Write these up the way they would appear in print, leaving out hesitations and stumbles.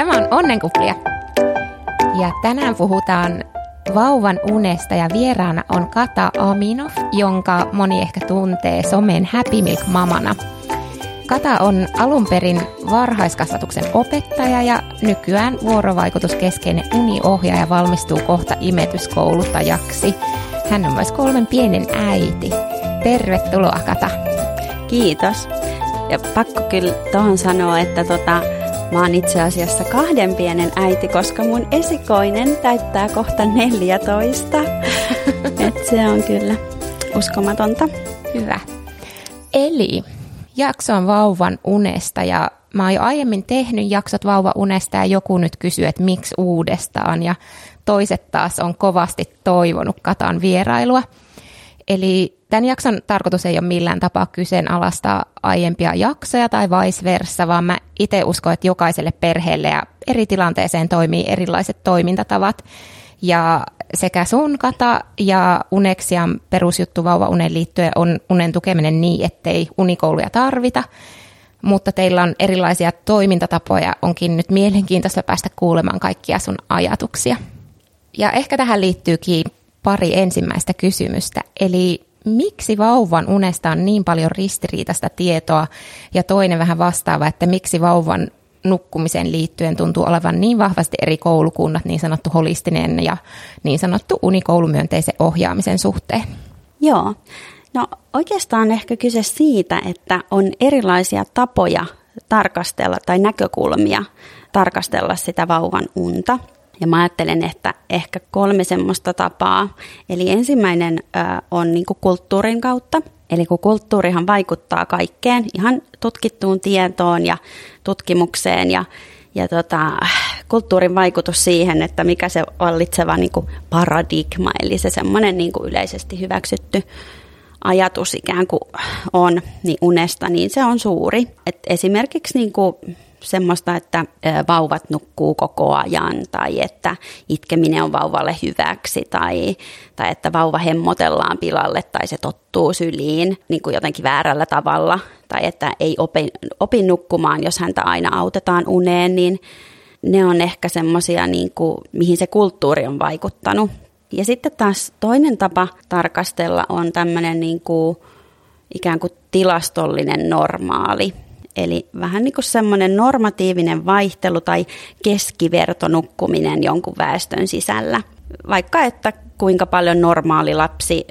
Tämä on Onnenkuplia. Ja tänään puhutaan vauvan unesta ja vieraana on Kata Aminov, jonka moni ehkä tuntee somen Happy Milk Mamana. Kata on alun perin varhaiskasvatuksen opettaja ja nykyään vuorovaikutuskeskeinen uniohjaaja valmistuu kohta imetyskouluttajaksi. Hän on myös 3 pienen äiti. Tervetuloa, Kata. Kiitos. Ja pakko kyllä tuohon sanoa, että mä oon itse asiassa 2 pienen äiti, koska mun esikoinen täyttää kohta 14. Et se on kyllä uskomatonta. Hyvä. Eli jakso on vauvan unesta ja mä oon jo aiemmin tehnyt jaksot vauvan unesta ja joku nyt kysyy, että miksi uudestaan ja toiset taas on kovasti toivonut Katan vierailua. Eli tämän jakson tarkoitus ei ole millään tapaa kyseenalaistaa aiempia jaksoja tai vice versa, vaan mä itse uskon, että jokaiselle perheelle ja eri tilanteeseen toimii erilaiset toimintatavat. Ja sekä sun, Kata, ja Uneksian perusjuttu vauvauneen liittyen on unen tukeminen niin, ettei unikouluja tarvita. Mutta teillä on erilaisia toimintatapoja, onkin nyt mielenkiintoista päästä kuulemaan kaikkia sun ajatuksia. Ja ehkä tähän liittyykin pari ensimmäistä kysymystä, eli miksi vauvan unesta on niin paljon ristiriitaista tietoa ja toinen vähän vastaava, että miksi vauvan nukkumiseen liittyen tuntuu olevan niin vahvasti eri koulukunnat, niin sanottu holistinen ja niin sanottu unikoulumyönteisen ohjaamisen suhteen? Joo, no oikeastaan ehkä kyse siitä, että on erilaisia tapoja tarkastella tai näkökulmia tarkastella sitä vauvan unta. Ja mä ajattelen, että ehkä 3 semmoista tapaa. Eli ensimmäinen on niin kuin kulttuurin kautta. Eli kun kulttuurihan vaikuttaa kaikkeen, ihan tutkittuun tietoon ja tutkimukseen ja kulttuurin vaikutus siihen, että mikä se vallitseva niin kuin paradigma, eli se semmoinen niin kuin yleisesti hyväksytty ajatus ikään kuin on niin unesta, niin se on suuri. Et esimerkiksi niin kuin semmoista, että vauvat nukkuu koko ajan tai että itkeminen on vauvalle hyväksi tai että vauva hemmotellaan pilalle tai se tottuu syliin niin kuin jotenkin väärällä tavalla tai että ei opi nukkumaan, jos häntä aina autetaan uneen, niin ne on ehkä semmoisia, niin kuin, mihin se kulttuuri on vaikuttanut. Ja sitten taas toinen tapa tarkastella on tämmöinen niin kuin, ikään kuin tilastollinen normaali. Eli vähän niin kuin semmoinen normatiivinen vaihtelu tai keskivertonukkuminen jonkun väestön sisällä. Vaikka että kuinka paljon normaali lapsi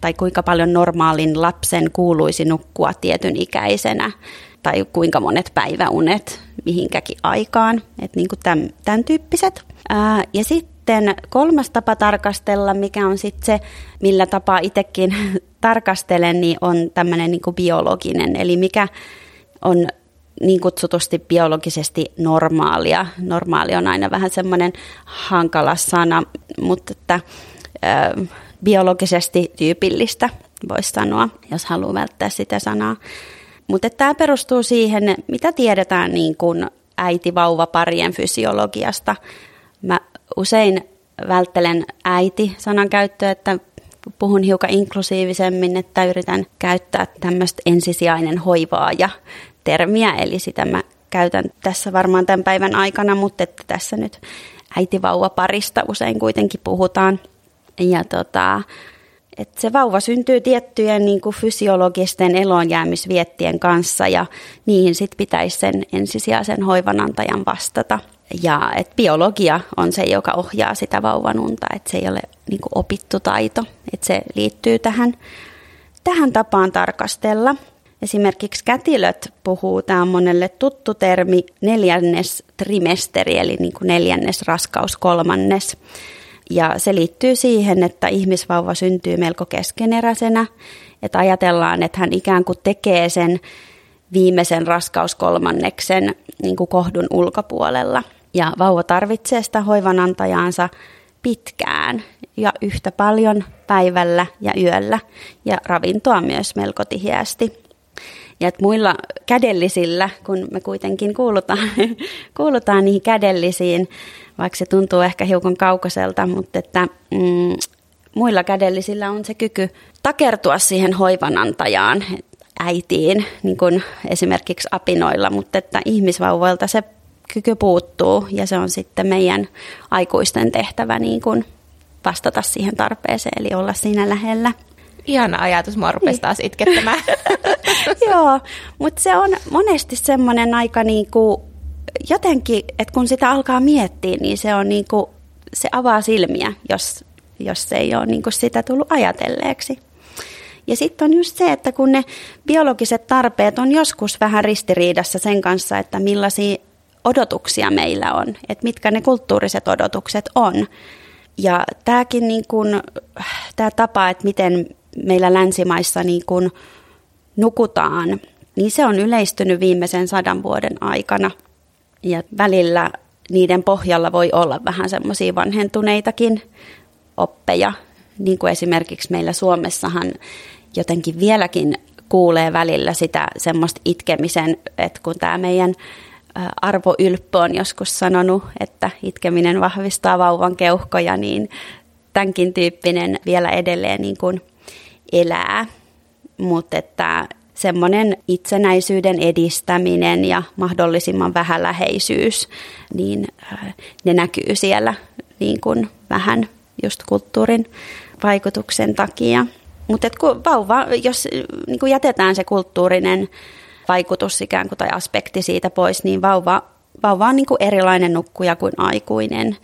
tai kuinka paljon normaalin lapsen kuuluisi nukkua tietyn ikäisenä tai kuinka monet päiväunet mihinkäkin aikaan. Että niin kuin tämän tyyppiset. Ja sitten 3. tapa tarkastella, mikä on sitten se, millä tapaa itsekin tarkastelen, niin on tämmöinen niin kuin biologinen. Eli mikä on niin kutsutusti biologisesti normaalia. Normaali on aina vähän semmoinen hankala sana, mutta että, biologisesti tyypillistä voisi sanoa, jos haluaa välttää sitä sanaa. Mutta tämä perustuu siihen, mitä tiedetään niin kuin äiti-vauva-parien fysiologiasta. Mä usein välttelen äiti-sanan käyttöä, että puhun hiukan inklusiivisemmin, että yritän käyttää tämmöistä ensisijainen hoivaaja-termiä, eli sitä mä käytän tässä varmaan tämän päivän aikana, mutta että tässä nyt äiti-vauva-parista usein kuitenkin puhutaan. Ja että se vauva syntyy tiettyjen niin kuin fysiologisten eloonjäämisviettien kanssa ja niihin sit pitäisi sen ensisijaisen hoivanantajan vastata. Ja että biologia on se, joka ohjaa sitä vauvan unta, että se ei ole niin kuin opittu taito, että se liittyy tähän tapaan tarkastella. Esimerkiksi kätilöt puhuu, tämä on monelle tuttu termi, 4. trimesteri, eli niin kuin 4. raskaus, 3. Ja se liittyy siihen, että ihmisvauva syntyy melko keskeneräisenä, että ajatellaan, että hän ikään kuin tekee sen viimeisen raskauskolmanneksen niin kuin kohdun ulkopuolella. Ja vauva tarvitsee sitä hoivanantajaansa pitkään ja yhtä paljon päivällä ja yöllä ja ravintoa myös melko tiheästi. Ja että muilla kädellisillä, kun me kuitenkin kuulutaan niihin kädellisiin, vaikka se tuntuu ehkä hiukan kaukaiselta, mutta että muilla kädellisillä on se kyky takertua siihen hoivanantajaan, äitiin, niin kuin esimerkiksi apinoilla, mutta että ihmisvauvoilta se kyky puuttuu ja se on sitten meidän aikuisten tehtävä niin kuin vastata siihen tarpeeseen, eli olla siinä lähellä. Ihana ajatus, mua rupesi taas itkettämään. Joo, mutta se on monesti semmoinen aika niinku, jotenkin, että kun sitä alkaa miettiä, niin se on niinku, se avaa silmiä, jos ei ole niinku sitä tullut ajatelleeksi. Ja sitten on just se, että kun ne biologiset tarpeet on joskus vähän ristiriidassa sen kanssa, että millaisia odotuksia meillä on, että mitkä ne kulttuuriset odotukset on. Ja tämäkin niin kuin, tämä tapa, että miten meillä länsimaissa niin kuin nukutaan, niin se on yleistynyt viimeisen 100 vuoden aikana. Ja välillä niiden pohjalla voi olla vähän semmoisia vanhentuneitakin oppeja. Niin kuin esimerkiksi meillä Suomessahan jotenkin vieläkin kuulee välillä sitä semmoista itkemisen, että kun tämä meidän Arvo Ylppö on joskus sanonut, että itkeminen vahvistaa vauvan keuhkoja, niin tämänkin tyyppinen vielä edelleen niin kuin elää. Mutta että semmoinen itsenäisyyden edistäminen ja mahdollisimman vähän läheisyys, niin ne näkyy siellä niin kuin vähän just kulttuurin vaikutuksen takia. Mutta kun vauva, jos niin kuin jätetään se kulttuurinen vaikutus ikään kuin tai aspekti siitä pois, niin vauva on niin kuin erilainen nukkuja kuin aikuinen,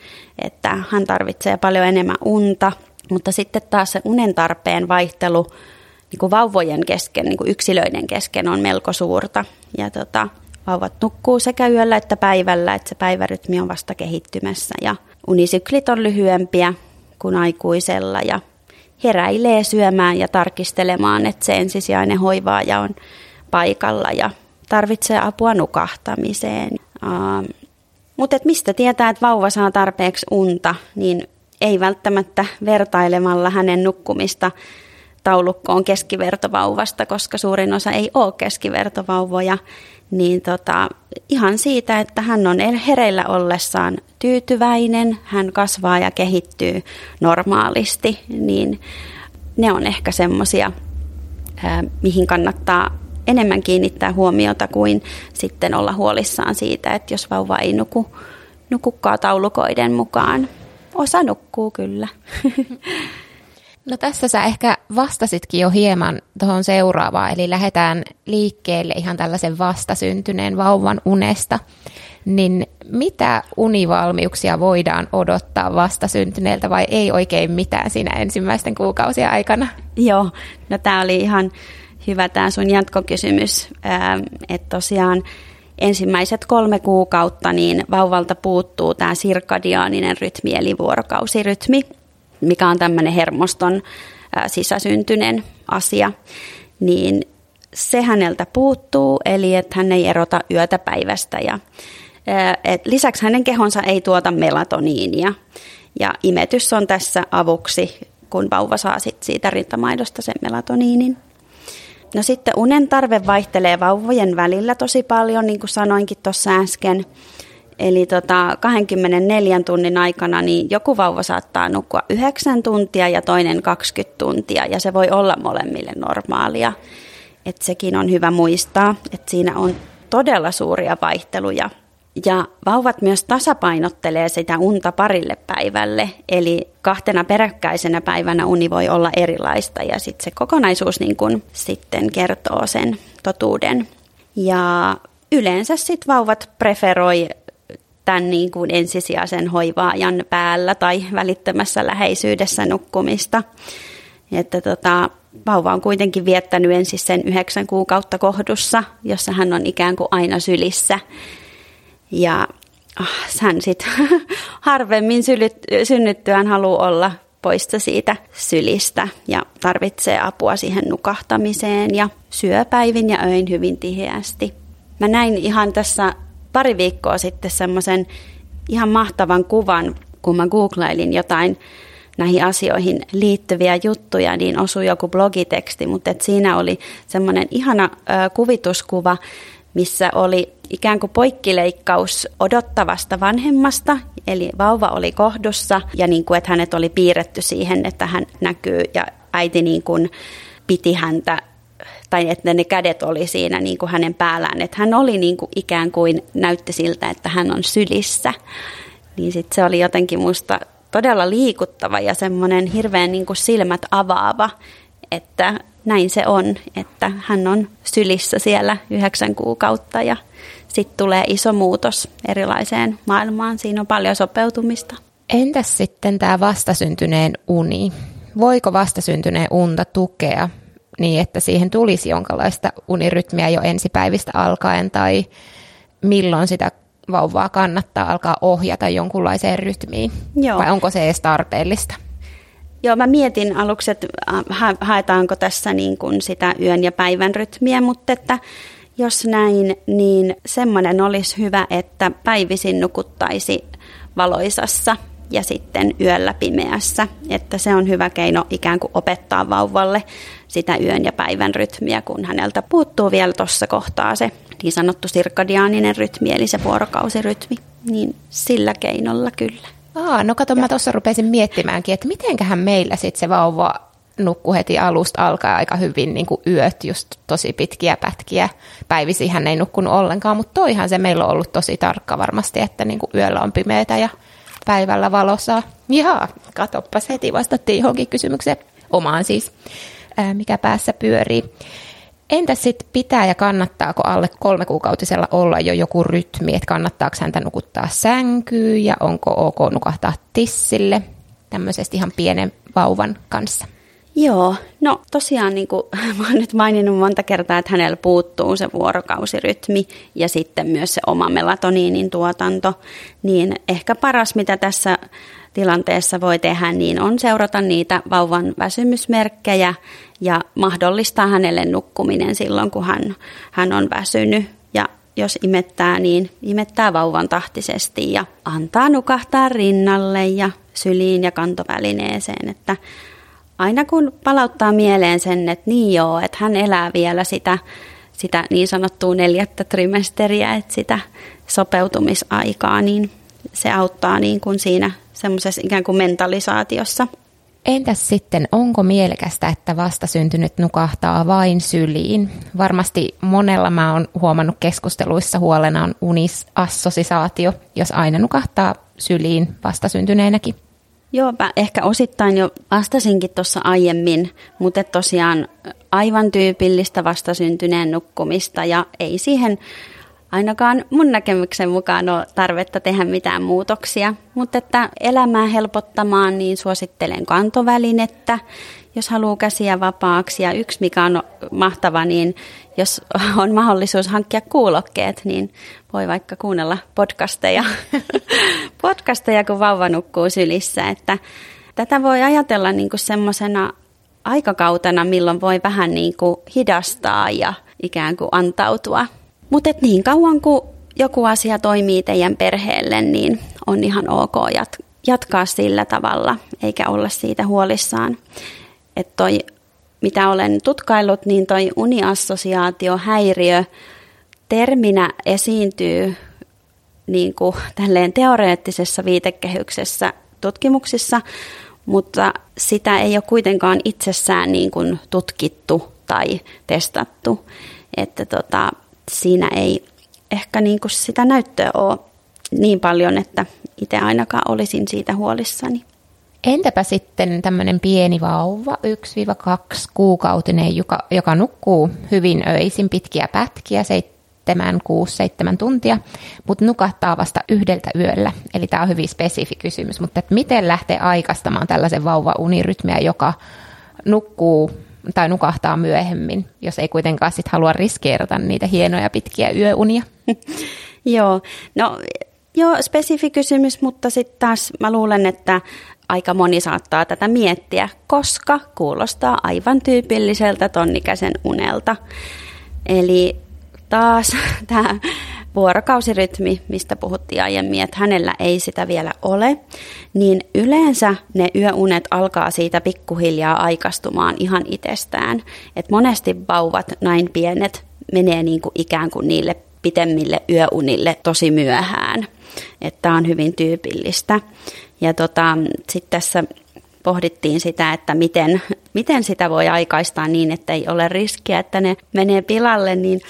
että hän tarvitsee paljon enemmän unta, mutta sitten taas se unen tarpeen vaihtelu niin kuin vauvojen kesken, niin kuin yksilöiden kesken on melko suurta ja vauvat nukkuu sekä yöllä että päivällä, että se päivärytmi on vasta kehittymässä ja unisyklit on lyhyempiä kuin aikuisella ja heräilee syömään ja tarkistelemaan, että se ensisijainen hoivaaja on paikalla ja tarvitsee apua nukahtamiseen. Mutta mistä tietää, että vauva saa tarpeeksi unta, niin ei välttämättä vertailemalla hänen nukkumista taulukkoon keskivertovauvasta, koska suurin osa ei ole keskivertovauvoja, niin ihan siitä, että hän on hereillä ollessaan tyytyväinen, hän kasvaa ja kehittyy normaalisti, niin ne on ehkä semmoisia, mihin kannattaa enemmän kiinnittää huomiota kuin sitten olla huolissaan siitä, että jos vauva ei nukukaan taulukoiden mukaan. Osa nukkuu kyllä. No tässä sä ehkä vastasitkin jo hieman tuohon seuraavaan, eli lähdetään liikkeelle ihan tällaisen vastasyntyneen vauvan unesta. Niin mitä univalmiuksia voidaan odottaa vastasyntyneeltä vai ei oikein mitään siinä ensimmäisten kuukausien aikana? Joo, no tää oli ihan hyvä tämä sun jatkokysymys, että tosiaan ensimmäiset 3 kuukautta niin vauvalta puuttuu tämä sirkadiaaninen rytmi eli vuorokausirytmi, mikä on tämmöinen hermoston sisäsyntyinen asia, niin se häneltä puuttuu, eli että hän ei erota yötä päivästä ja lisäksi hänen kehonsa ei tuota melatoniinia ja imetys on tässä avuksi, kun vauva saa sit siitä rintamaidosta sen melatoniinin. No sitten unen tarve vaihtelee vauvojen välillä tosi paljon, niin kuin sanoinkin tuossa äsken. Eli 24 tunnin aikana niin joku vauva saattaa nukkua 9 tuntia ja toinen 20 tuntia, ja se voi olla molemmille normaalia. Et sekin on hyvä muistaa, että siinä on todella suuria vaihteluja. Ja vauvat myös tasapainottelee sitä unta parille päivälle, eli 2 peräkkäisenä päivänä uni voi olla erilaista ja sitten se kokonaisuus niin kun sitten kertoo sen totuuden. Ja yleensä sitten vauvat preferoi tämän niin kun ensisijaisen hoivaajan päällä tai välittömässä läheisyydessä nukkumista. Että vauva on kuitenkin viettänyt ensin sen 9 kuukautta kohdussa, jossa hän on ikään kuin aina sylissä. Ja hän sitten harvemmin synnyttyään haluaa olla poissa siitä sylistä ja tarvitsee apua siihen nukahtamiseen ja syö päivin ja öin hyvin tiheästi. Mä näin ihan tässä pari viikkoa sitten semmoisen ihan mahtavan kuvan, kun mä googlailin jotain näihin asioihin liittyviä juttuja, niin osui joku blogiteksti, mutta et siinä oli semmoinen ihana kuvituskuva, missä oli ikään kuin poikkileikkaus odottavasta vanhemmasta, eli vauva oli kohdussa ja niin kuin, että hänet oli piirretty siihen, että hän näkyy ja äiti niin kuin piti häntä tai että ne kädet oli siinä niin kuin hänen päällään, että hän oli niin kuin ikään kuin näytti siltä, että hän on sylissä. Niin sitten se oli jotenkin musta todella liikuttava ja semmoinen hirveän niin kuin silmät avaava, että näin se on, että hän on sylissä siellä 9 kuukautta ja sitten tulee iso muutos erilaiseen maailmaan. Siinä on paljon sopeutumista. Entäs sitten tämä vastasyntyneen uni? Voiko vastasyntyneen unta tukea niin, että siihen tulisi jonkinlaista unirytmiä jo ensipäivistä alkaen tai milloin sitä vauvaa kannattaa alkaa ohjata jonkunlaiseen rytmiin? Joo. Vai onko se edes tarpeellista? Joo, mä mietin aluksi, että haetaanko tässä niin kuin sitä yön ja päivän rytmiä, mutta että jos näin, niin semmoinen olisi hyvä, että päivisin nukuttaisi valoisassa ja sitten yöllä pimeässä, että se on hyvä keino ikään kuin opettaa vauvalle sitä yön ja päivän rytmiä, kun häneltä puuttuu vielä tuossa kohtaa se niin sanottu sirkadiaaninen rytmi, eli se vuorokausirytmi, niin sillä keinolla kyllä. No kato, mä tuossa rupesin miettimäänkin, että mitenköhän meillä sitten se vauva nukkuu heti alusta alkaa aika hyvin niin kuin yöt, just tosi pitkiä pätkiä. Päivisiin hän ei nukkunut ollenkaan, mutta toihan se meillä on ollut tosi tarkka varmasti, että niin kuin yöllä on pimeätä ja päivällä valossa. Jaa, katoppas heti vastattiin johonkin kysymykseen, omaan siis, mikä päässä pyörii. Entäs sitten pitää ja kannattaako alle 3-kuukautisella olla jo joku rytmi, että kannattaako häntä nukuttaa sänkyyn ja onko ok nukahtaa tissille tämmöisesti ihan pienen vauvan kanssa? Joo, no tosiaan niin kuin mä oon nyt maininnut monta kertaa, että hänellä puuttuu se vuorokausirytmi ja sitten myös se oma melatoniinin tuotanto, niin ehkä paras mitä tässä tilanteessa voi tehdä, niin on seurata niitä vauvan väsymysmerkkejä ja mahdollistaa hänelle nukkuminen silloin, kun hän on väsynyt. Ja jos imettää, niin imettää vauvan tahtisesti ja antaa nukahtaa rinnalle ja syliin ja kantovälineeseen, että aina kun palauttaa mieleen sen, että niin joo, että hän elää vielä sitä niin sanottua 4. trimesteriä, että sitä sopeutumisaikaa, niin se auttaa niin kuin siinä semmoisessa ikään kuin mentalisaatiossa. Entäs sitten, onko mielekästä, että vastasyntynyt nukahtaa vain syliin? Varmasti monella mä oon huomannut keskusteluissa huolena on unisassosiaatio, jos aina nukahtaa syliin vastasyntyneenäkin. Joo, mä ehkä osittain jo vastasinkin tuossa aiemmin, mutta tosiaan aivan tyypillistä vastasyntyneen nukkumista ja ei siihen ainakaan mun näkemyksen mukaan ole tarvetta tehdä mitään muutoksia. Mutta että elämää helpottamaan niin suosittelen kantovälinettä, jos haluaa käsiä vapaaksi ja yksi mikä on mahtava, niin jos on mahdollisuus hankkia kuulokkeet, niin voi vaikka kuunnella podcasteja kun vauva nukkuu sylissä. Että tätä voi ajatella niin kuin semmoisena aikakautena, milloin voi vähän niin kuin hidastaa ja ikään kuin antautua. Mutta niin kauan kuin joku asia toimii teidän perheelle, niin on ihan ok jatkaa sillä tavalla, eikä olla siitä huolissaan. Että toi, mitä olen tutkaillut, niin toi uniassosiaatiohäiriö terminä esiintyy niin kuin tälleen teoreettisessa viitekehyksessä tutkimuksissa, mutta sitä ei ole kuitenkaan itsessään niin kuin tutkittu tai testattu. Että siinä ei ehkä niin kuin sitä näyttöä ole niin paljon, että itse ainakaan olisin siitä huolissani. Entäpä sitten tämmöinen pieni vauva, 1-2-kuukautinen, joka nukkuu hyvin öisin pitkiä pätkiä, 7-6-7 tuntia, mutta nukahtaa vasta 1 yöllä. Eli tämä on hyvin spesifi kysymys, mutta miten lähtee aikastamaan tällaisen vauvan unirytmiä, joka nukkuu tai nukahtaa myöhemmin, jos ei kuitenkaan sit halua riskeerata niitä hienoja pitkiä yöunia? Joo, no joo, spesifi kysymys, mutta sitten taas mä luulen, että aika moni saattaa tätä miettiä, koska kuulostaa aivan tyypilliseltä tonnikäisen unelta. Eli taas tämä vuorokausirytmi, mistä puhuttiin aiemmin, että hänellä ei sitä vielä ole, niin yleensä ne yöunet alkaa siitä pikkuhiljaa aikastumaan ihan itsestään. Et monesti vauvat, näin pienet, menee niin kuin ikään kuin niille pitemmille yöunille tosi myöhään. Tämä on hyvin tyypillistä. Ja sitten tässä pohdittiin sitä, että miten sitä voi aikaistaa niin, että ei ole riskiä, että ne menee pilalle, niin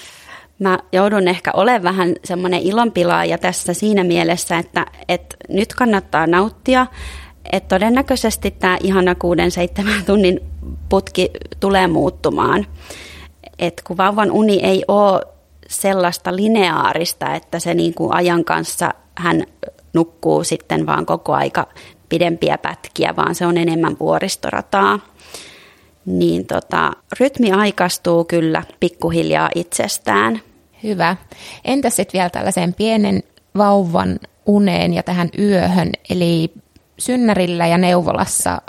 mä joudun ehkä olemaan vähän semmoinen ilonpilaaja tässä siinä mielessä, että nyt kannattaa nauttia, että todennäköisesti tämä ihana 6-7 tunnin putki tulee muuttumaan. Et kun vauvan uni ei ole sellaista lineaarista, että se niin kuin ajan kanssa hän nukkuu sitten vaan koko aika pidempiä pätkiä, vaan se on enemmän vuoristorataa. Niin rytmi aikaistuu kyllä pikkuhiljaa itsestään. Hyvä. Entä sitten vielä tällaiseen pienen vauvan uneen ja tähän yöhön, eli synnärillä ja neuvolassa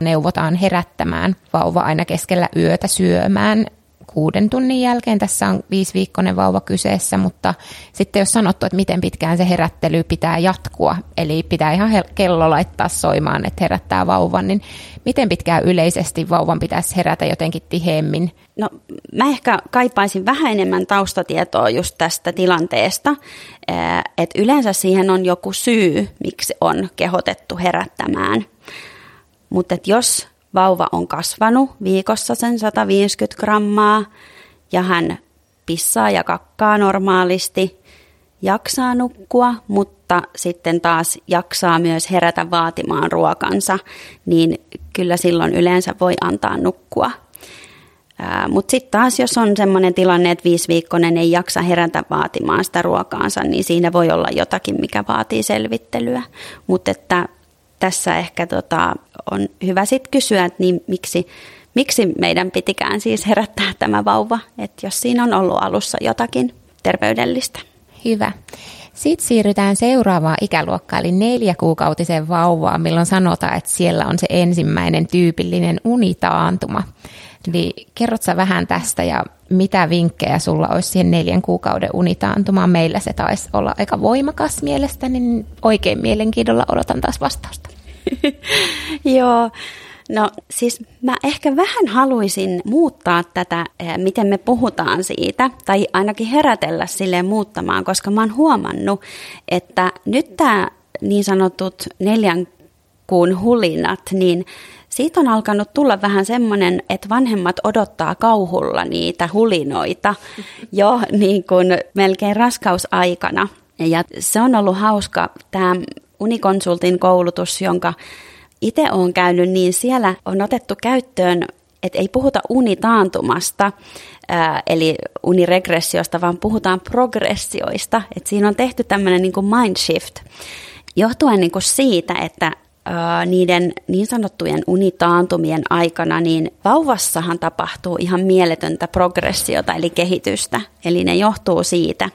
neuvotaan herättämään vauva aina keskellä yötä syömään 6 tunnin jälkeen. Tässä on 5-viikkoinen vauva kyseessä, mutta sitten jos sanottu, että miten pitkään se herättely pitää jatkua, eli pitää ihan kello laittaa soimaan, että herättää vauvan, niin miten pitkään yleisesti vauvan pitäisi herätä jotenkin tiheemmin? No mä ehkä kaipaisin vähän enemmän taustatietoa just tästä tilanteesta, että yleensä siihen on joku syy, miksi on kehotettu herättämään, mutta jos vauva on kasvanut viikossa sen 150 grammaa ja hän pissaa ja kakkaa normaalisti, jaksaa nukkua, mutta sitten taas jaksaa myös herätä vaatimaan ruokansa, niin kyllä silloin yleensä voi antaa nukkua. Mutta sitten taas, jos on sellainen tilanne, että 5-viikkoinen ei jaksa herätä vaatimaan sitä ruokaansa, niin siinä voi olla jotakin, mikä vaatii selvittelyä, mutta että tässä ehkä on hyvä sitten kysyä, että niin miksi meidän pitikään siis herättää tämä vauva, että jos siinä on ollut alussa jotakin terveydellistä. Hyvä. Sitten siirrytään seuraavaan ikäluokkaan, eli 4-kuukautiseen vauvaan, milloin sanotaan, että siellä on se ensimmäinen tyypillinen unitaantuma. Eli kerrot sä vähän tästä ja mitä vinkkejä sulla olisi siihen 4 kuukauden unitaantumaan? Meillä se taisi olla aika voimakas mielestäni, niin oikein mielenkiinnolla odotan taas vastausta. Joo, no siis mä ehkä vähän haluaisin muuttaa tätä, miten me puhutaan siitä, tai ainakin herätellä silleen muuttamaan, koska mä oon huomannut, että nyt tämä niin sanotut 4 kuun hulinat, niin siitä on alkanut tulla vähän semmoinen, että vanhemmat odottaa kauhulla niitä hulinoita jo niin kuin melkein raskausaikana. Ja se on ollut hauska tämä unikonsultin koulutus, jonka itse olen käynyt, niin siellä on otettu käyttöön, että ei puhuta unitaantumasta, eli uniregressiosta, vaan puhutaan progressioista. Että siinä on tehty tämmöinen niin kuin mind shift, johtuen niin kuin siitä, että niiden niin sanottujen unitaantumien aikana, niin vauvassahan tapahtuu ihan mieletöntä progressiota, eli kehitystä, eli ne johtuu siitä.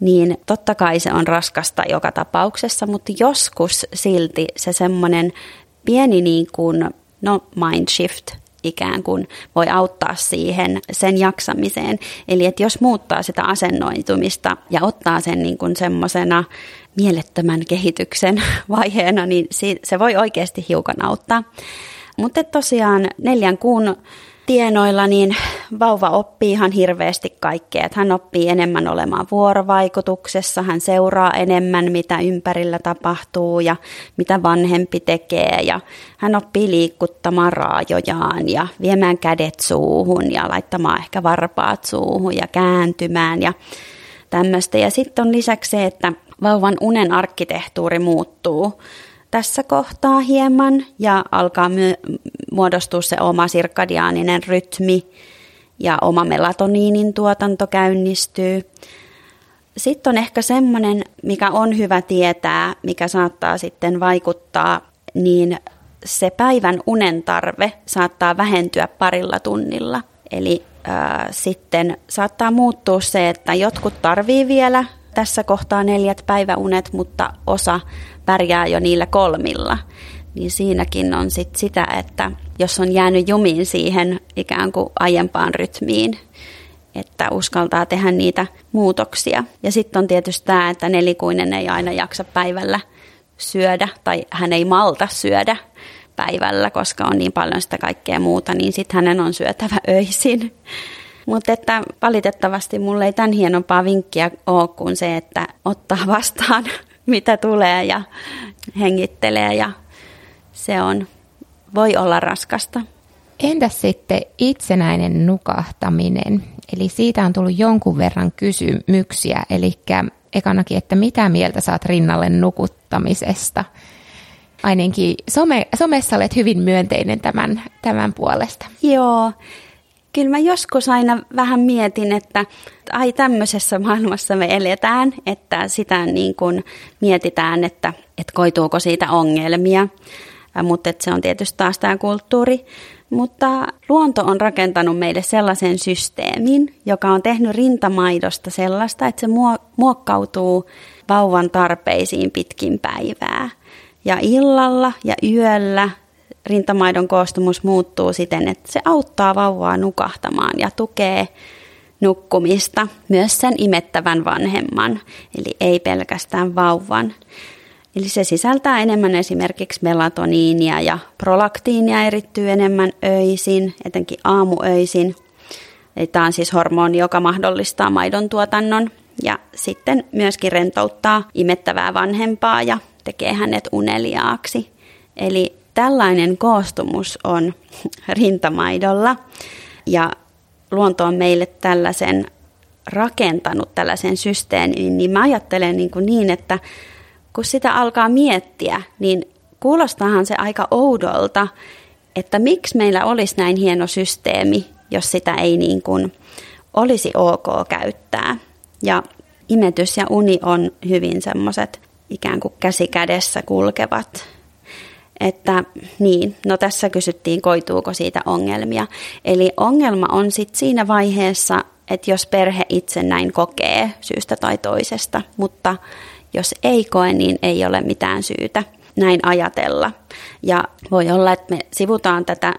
Niin totta kai se on raskasta joka tapauksessa, mutta joskus silti se semmoinen pieni niin kuin, mind shift ikään kuin voi auttaa siihen sen jaksamiseen. Eli että jos muuttaa sitä asennoitumista ja ottaa sen niin kuin semmoisena mielettömän kehityksen vaiheena, niin se voi oikeasti hiukan auttaa. Mutta tosiaan 4 kuun tienoilla niin vauva oppii ihan hirveästi kaikkea. Hän oppii enemmän olemaan vuorovaikutuksessa, hän seuraa enemmän, mitä ympärillä tapahtuu ja mitä vanhempi tekee. Ja hän oppii liikuttamaan raajojaan ja viemään kädet suuhun ja laittamaan ehkä varpaat suuhun ja kääntymään ja tämmöistä. Ja sitten on lisäksi se, että vauvan unen arkkitehtuuri muuttuu tässä kohtaa hieman ja alkaa muodostua se oma sirkadiaaninen rytmi ja oma melatoniinin tuotanto käynnistyy. Sitten on ehkä semmoinen, mikä on hyvä tietää, mikä saattaa sitten vaikuttaa, niin se päivän unen tarve saattaa vähentyä 2 tunnilla. Eli sitten saattaa muuttua se, että jotkut tarvii vielä tässä kohtaa 4 päiväunet, mutta osa pärjää jo niillä 3. Niin siinäkin on sit sitä, että jos on jäänyt jumiin siihen ikään kuin aiempaan rytmiin, että uskaltaa tehdä niitä muutoksia. Ja sitten on tietysti tämä, että 4-kuinen ei aina jaksa päivällä syödä tai hän ei malta syödä päivällä, koska on niin paljon sitä kaikkea muuta, niin sitten hänen on syötävä öisin. Mutta että valitettavasti mulle ei tämän hienompaa vinkkiä ole kuin se, että ottaa vastaan mitä tulee ja hengittelee ja se on voi olla raskasta. Entäs sitten itsenäinen nukahtaminen? Eli siitä on tullut jonkun verran kysymyksiä. Eli ekanakin, että mitä mieltä saat rinnalle nukuttamisesta? Ainakin somessa olet hyvin myönteinen tämän puolesta. Joo. Kyllä mä joskus aina vähän mietin, että ai tämmöisessä maailmassa me eletään, että sitä niin kuin mietitään, että koituuko siitä ongelmia, mutta se on tietysti taas tämä kulttuuri. Mutta luonto on rakentanut meille sellaisen systeemin, joka on tehnyt rintamaidosta sellaista, että se muokkautuu vauvan tarpeisiin pitkin päivää ja illalla ja yöllä. Rintamaidon koostumus muuttuu siten, että se auttaa vauvaa nukahtamaan ja tukee nukkumista myös sen imettävän vanhemman, eli ei pelkästään vauvan. Eli se sisältää enemmän esimerkiksi melatoniinia ja prolaktiinia erittyy enemmän öisin, etenkin aamuöisin. Eli tämä on siis hormoni, joka mahdollistaa maidon tuotannon ja sitten myöskin rentouttaa imettävää vanhempaa ja tekee hänet uneliaaksi. Eli tällainen koostumus on rintamaidolla ja luonto on meille tällaisen rakentanut tällaisen systeemin, niin mä ajattelen niin, että kun sitä alkaa miettiä, niin kuulostaahan se aika oudolta, että miksi meillä olisi näin hieno systeemi, jos sitä ei niin kuin olisi ok käyttää. Ja imetys ja uni on hyvin semmoiset ikään kuin käsi kädessä kulkevat. Että niin, no tässä kysyttiin, koituuko siitä ongelmia. Eli ongelma on sitten siinä vaiheessa, että jos perhe itse näin kokee syystä tai toisesta, mutta jos ei koe, niin ei ole mitään syytä näin ajatella. Ja voi olla, että me sivutaan tätä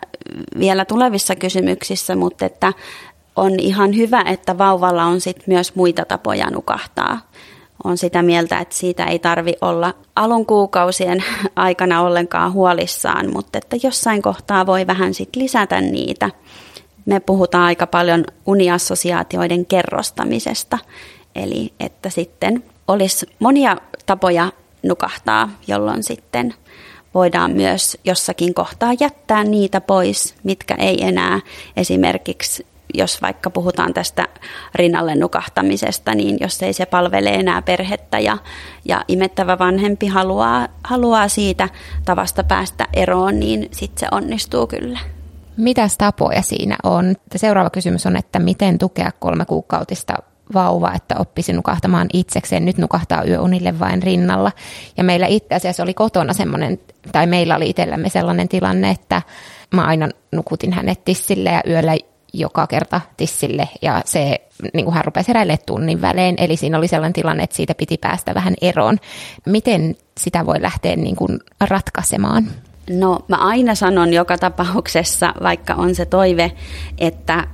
vielä tulevissa kysymyksissä, mutta että on ihan hyvä, että vauvalla on sitten myös muita tapoja nukahtaa. On sitä mieltä, että siitä ei tarvitse olla alun kuukausien aikana ollenkaan huolissaan, mutta että jossain kohtaa voi vähän sit lisätä niitä. Me puhutaan aika paljon uniassosiaatioiden kerrostamisesta, eli että sitten olisi monia tapoja nukahtaa, jolloin sitten voidaan myös jossakin kohtaa jättää niitä pois, mitkä ei enää esimerkiksi, jos vaikka puhutaan tästä rinnalle nukahtamisesta, niin jos ei se palvele enää perhettä ja imettävä vanhempi haluaa siitä tavasta päästä eroon, niin sitten se onnistuu kyllä. Mitäs tapoja siinä on? Seuraava kysymys on, että miten tukea 3-kuukautista vauva, että oppisi nukahtamaan itsekseen. Nyt nukahtaa yöunille vain rinnalla. Ja meillä itse asiassa oli kotona semmoinen, tai meillä oli itsellämme sellainen tilanne, että mä aina nukutin hänet tissille ja yöllä joka kerta tissille ja se, niin kuin hän rupesi heräilemään tunnin välein, eli siinä oli sellainen tilanne, että siitä piti päästä vähän eroon. Miten sitä voi lähteä niin kuin ratkaisemaan? No mä aina sanon joka tapauksessa, vaikka on se toive, että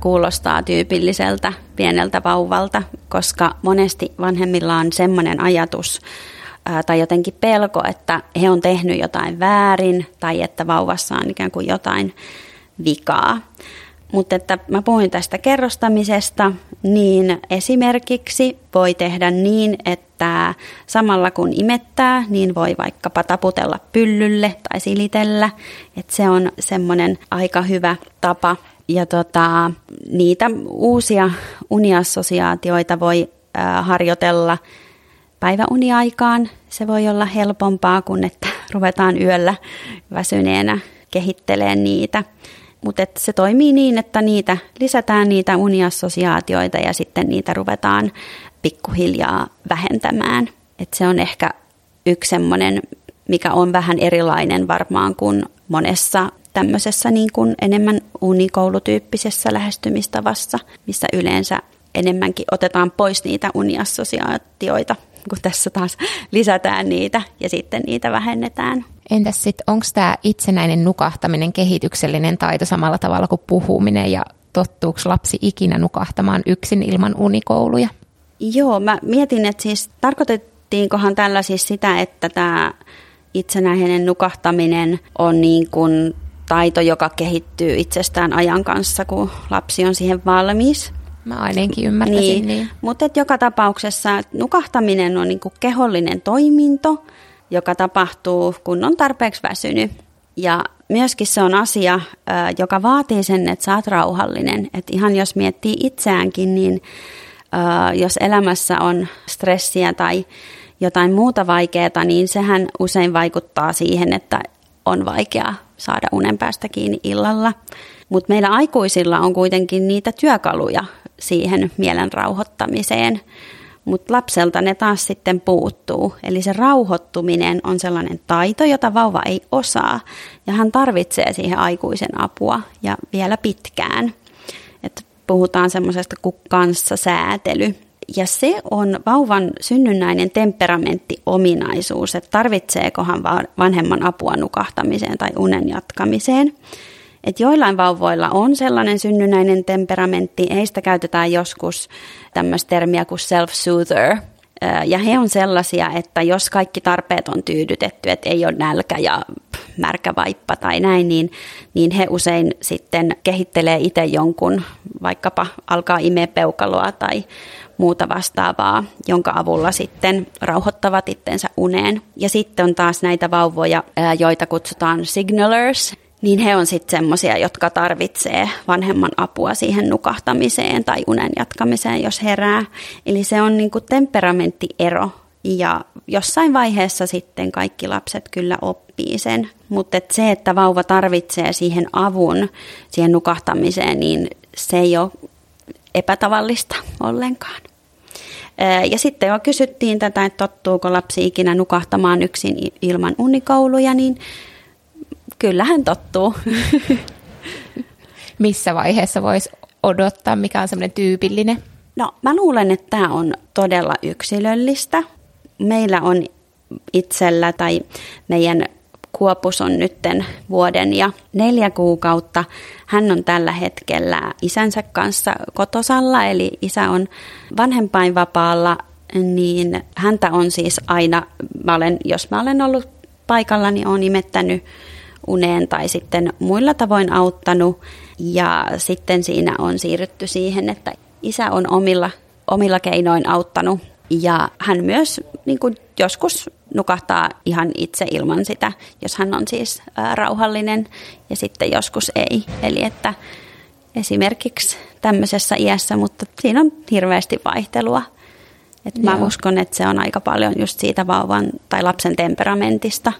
kuulostaa tyypilliseltä pieneltä vauvalta, koska monesti vanhemmilla on semmoinen ajatus tai jotenkin pelko, että he on tehnyt jotain väärin tai että vauvassa on ikään kuin jotain vikaa. Mutta että mä puhuin tästä kerrostamisesta, niin esimerkiksi voi tehdä niin, että samalla kun imettää, niin voi vaikkapa taputella pyllylle tai silitellä. Että se on semmoinen aika hyvä tapa. Ja niitä uusia uniassosiaatioita voi harjoitella päiväuniaikaan. Se voi olla helpompaa kuin että ruvetaan yöllä väsyneenä kehittelemään niitä. Mutta se toimii niin, että niitä lisätään niitä uniassosiaatioita ja sitten niitä ruvetaan pikkuhiljaa vähentämään. Et se on ehkä yksi semmoinen, mikä on vähän erilainen varmaan kuin monessa tämmöisessä niin kuin enemmän unikoulutyyppisessä lähestymistavassa, missä yleensä enemmänkin otetaan pois niitä uniassosiaatioita, kun tässä taas lisätään niitä ja sitten niitä vähennetään. Entäs sitten, onko tämä itsenäinen nukahtaminen kehityksellinen taito samalla tavalla kuin puhuminen ja tottuuko lapsi ikinä nukahtamaan yksin ilman unikouluja? Joo, mä mietin, että siis tarkoitettiinkohan tällä siis sitä, että tämä itsenäinen nukahtaminen on niin kuin taito, joka kehittyy itsestään ajan kanssa, kun lapsi on siihen valmis. Mä ainakin ymmärtäisin niin. Mutta joka tapauksessa nukahtaminen on niin kuin kehollinen toiminto, joka tapahtuu, kun on tarpeeksi väsynyt. Ja myöskin se on asia, joka vaatii sen, että sä oot rauhallinen. Et ihan jos miettii itseäänkin, niin jos elämässä on stressiä tai jotain muuta vaikeaa, niin sehän usein vaikuttaa siihen, että on vaikea saada unen päästä kiinni illalla. Mutta meillä aikuisilla on kuitenkin niitä työkaluja siihen mielen rauhoittamiseen, mutta lapselta ne taas sitten puuttuu. Eli se rauhoittuminen on sellainen taito, jota vauva ei osaa, ja hän tarvitsee siihen aikuisen apua ja vielä pitkään. Et puhutaan semmoisesta kuin kanssasäätely. Ja se on vauvan synnynnäinen temperamenttiominaisuus, että tarvitseekohan vanhemman apua nukahtamiseen tai unen jatkamiseen. Et joillain vauvoilla on sellainen synnynnäinen temperamentti, heistä käytetään joskus tämmöistä termiä kuin self-soother. Ja he on sellaisia, että jos kaikki tarpeet on tyydytetty, että ei ole nälkä ja märkä vaippa tai näin, niin he usein sitten kehittelee itse jonkun, vaikkapa alkaa imeä peukaloa tai muuta vastaavaa, jonka avulla sitten rauhoittavat itsensä uneen. Ja sitten on taas näitä vauvoja, joita kutsutaan signalers, niin he on sitten semmoisia, jotka tarvitsee vanhemman apua siihen nukahtamiseen tai unen jatkamiseen, jos herää. Eli se on niinku temperamentti-ero ja jossain vaiheessa sitten kaikki lapset kyllä oppii sen. Mutta et se, että vauva tarvitsee siihen avun, siihen nukahtamiseen, niin se ei ole epätavallista ollenkaan. Ja sitten jo kysyttiin tätä, että tottuuko lapsi ikinä nukahtamaan yksin ilman unikouluja, niin kyllähän tottuu. Missä vaiheessa voisi odottaa, mikä on semmoinen tyypillinen? No mä luulen, että tämä on todella yksilöllistä. Meillä on itsellä tai meidän Kuopus on nytten 1 vuoden ja 4 kuukautta. Hän on tällä hetkellä isänsä kanssa kotosalla, eli isä on vanhempainvapaalla, niin häntä on siis aina, jos mä olen ollut paikalla, niin olen imettänyt uneen tai sitten muilla tavoin auttanut. Ja sitten siinä on siirrytty siihen, että isä on omilla keinoin auttanut. Ja hän myös niin kuin joskus nukahtaa ihan itse ilman sitä, jos hän on siis rauhallinen ja sitten joskus ei. Eli että esimerkiksi tämmöisessä iässä, mutta siinä on hirveästi vaihtelua. Et mä uskon, että se on aika paljon just siitä vauvan tai lapsen temperamentista.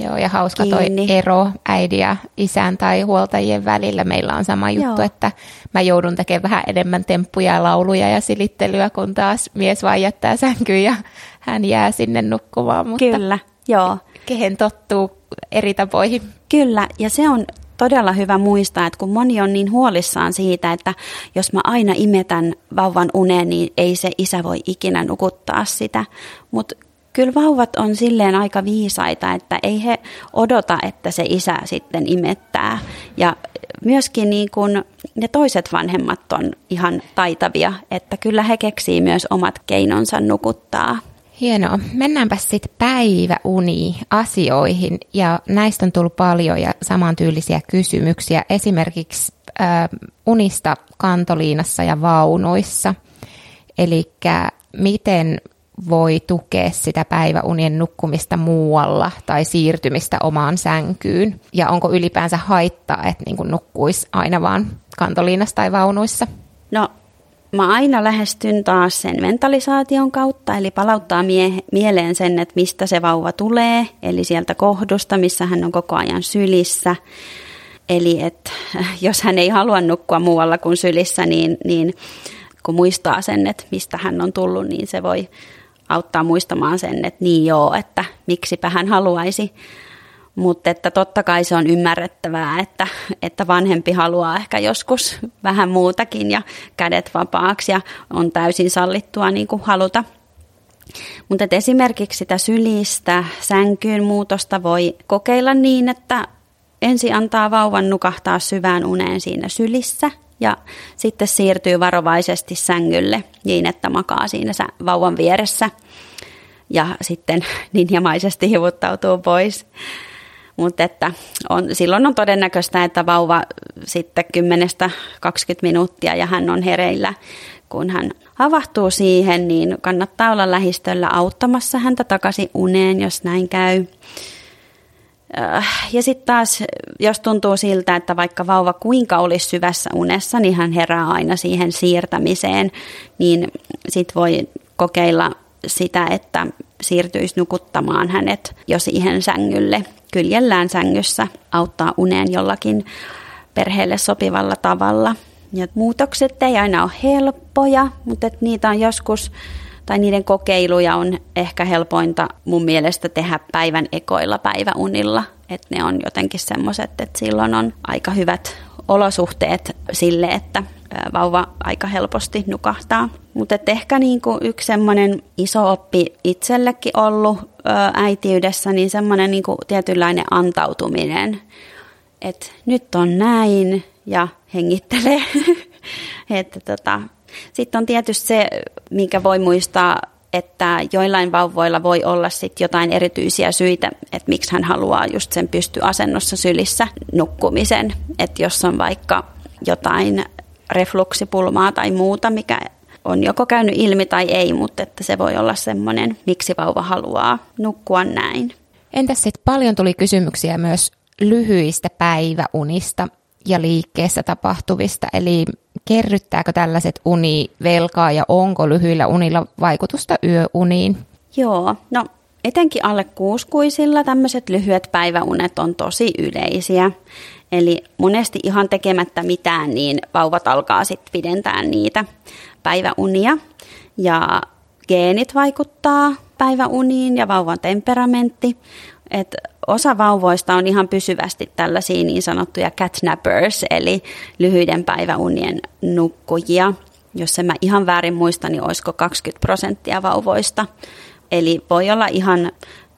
Joo, ja hauska kiinni. Toi ero äidin ja isän tai huoltajien välillä. Meillä on sama juttu, että mä joudun tekemään vähän enemmän temppuja ja lauluja ja silittelyä, kun taas mies vaan jättää sänkyyn ja hän jää sinne nukkumaan. Mutta kyllä, joo. Kehen tottuu eri tapoihin. Kyllä, ja se on todella hyvä muistaa, että kun moni on niin huolissaan siitä, että jos mä aina imetän vauvan uneen, niin ei se isä voi ikinä nukuttaa sitä, mutta kyllä vauvat on silleen aika viisaita, että ei he odota, että se isä sitten imettää. Ja myöskin niin kun ne toiset vanhemmat on ihan taitavia, että kyllä he keksii myös omat keinonsa nukuttaa. Hienoa. Mennäänpä sitten päiväuni-asioihin. Ja näistä on tullut paljon ja samantyylisiä kysymyksiä. Esimerkiksi unista kantoliinassa ja vaunuissa. Eli miten voi tukea sitä päiväunien nukkumista muualla tai siirtymistä omaan sänkyyn? Ja onko ylipäänsä haittaa, että niin kuin nukkuisi aina vaan kantoliinassa tai vaunuissa? No, mä aina lähestyn taas sen mentalisaation kautta, eli palauttaa mieleen sen, että mistä se vauva tulee, eli sieltä kohdusta, missä hän on koko ajan sylissä. Eli että jos hän ei halua nukkua muualla kuin sylissä, niin kun muistaa sen, että mistä hän on tullut, niin se voi auttaa muistamaan sen, että että miksipä hän haluaisi. Mutta että totta kai se on ymmärrettävää, että vanhempi haluaa ehkä joskus vähän muutakin ja kädet vapaaksi ja on täysin sallittua niin kuin haluta. Mutta esimerkiksi sitä sylistä sänkyyn muutosta voi kokeilla niin, että ensin antaa vauvan nukahtaa syvään uneen siinä sylissä ja sitten siirtyy varovaisesti sängylle niin, että makaa siinä vauvan vieressä ja sitten ninjamaisesti hivuttautuu pois. Mutta silloin on todennäköistä, että vauva sitten 10-20 minuuttia ja hän on hereillä. Kun hän havahtuu siihen, niin kannattaa olla lähistöllä auttamassa häntä takaisin uneen, jos näin käy. Ja sitten taas, jos tuntuu siltä, että vaikka vauva kuinka olisi syvässä unessa, niin hän herää aina siihen siirtämiseen, niin sitten voi kokeilla sitä, että siirtyisi nukuttamaan hänet jo siihen sängylle. Kyljellään sängyssä auttaa uneen jollakin perheelle sopivalla tavalla. Ja muutokset ei aina ole helppoja, mutta niitä on joskus, tai niiden kokeiluja on ehkä helpointa mun mielestä tehdä päivän ekoilla päiväunilla. Että ne on jotenkin semmoiset, että silloin on aika hyvät olosuhteet sille, että vauva aika helposti nukahtaa. Mutta ehkä niinku yksi semmoinen iso oppi itsellekin ollut äitiydessä, niin semmoinen niinku tietynlainen antautuminen. Että nyt on näin ja hengittelee. Sitten on tietysti se, minkä voi muistaa, että joillain vauvoilla voi olla sit jotain erityisiä syitä, että miksi hän haluaa just sen pystyasennossa sylissä nukkumisen. Että jos on vaikka jotain refluksipulmaa tai muuta, mikä on joko käynyt ilmi tai ei, mutta että se voi olla semmoinen, miksi vauva haluaa nukkua näin. Entäs sitten paljon tuli kysymyksiä myös lyhyistä päiväunista ja liikkeessä tapahtuvista, eli kerryttääkö tällaiset univelkaa ja onko lyhyillä unilla vaikutusta yöuniin? Joo, no etenkin alle kuuskuisilla tämmöiset lyhyet päiväunet on tosi yleisiä. Eli monesti ihan tekemättä mitään, niin vauvat alkaa sitten pidentää niitä päiväunia. Ja geenit vaikuttaa päiväuniin ja vauvan temperamentti. Et osa vauvoista on ihan pysyvästi tällaisia niin sanottuja catnappers, eli lyhyiden päiväunien nukkujia. Jos en mä ihan väärin muista, niin olisiko 20% vauvoista. Eli voi olla ihan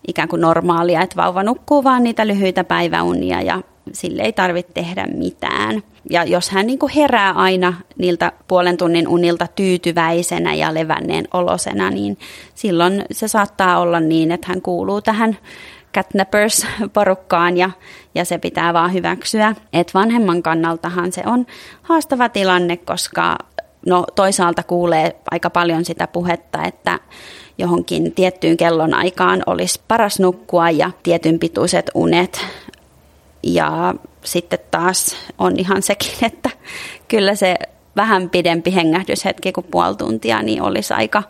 ikään kuin normaalia, että vauva nukkuu vaan niitä lyhyitä päiväunia ja sille ei tarvitse tehdä mitään. Ja jos hän niin kuin herää aina niiltä puolen tunnin unilta tyytyväisenä ja levänneen olosena, niin silloin se saattaa olla niin, että hän kuuluu tähän catnappers-porukkaan ja se pitää vaan hyväksyä. Et vanhemman kannaltahan se on haastava tilanne, koska no, toisaalta kuulee aika paljon sitä puhetta, että johonkin tiettyyn kellonaikaan olisi paras nukkua ja tietyn pituiset unet. Ja sitten taas on ihan sekin, että kyllä se vähän pidempi hengähdyshetki kuin puoli tuntia, niin olisi aika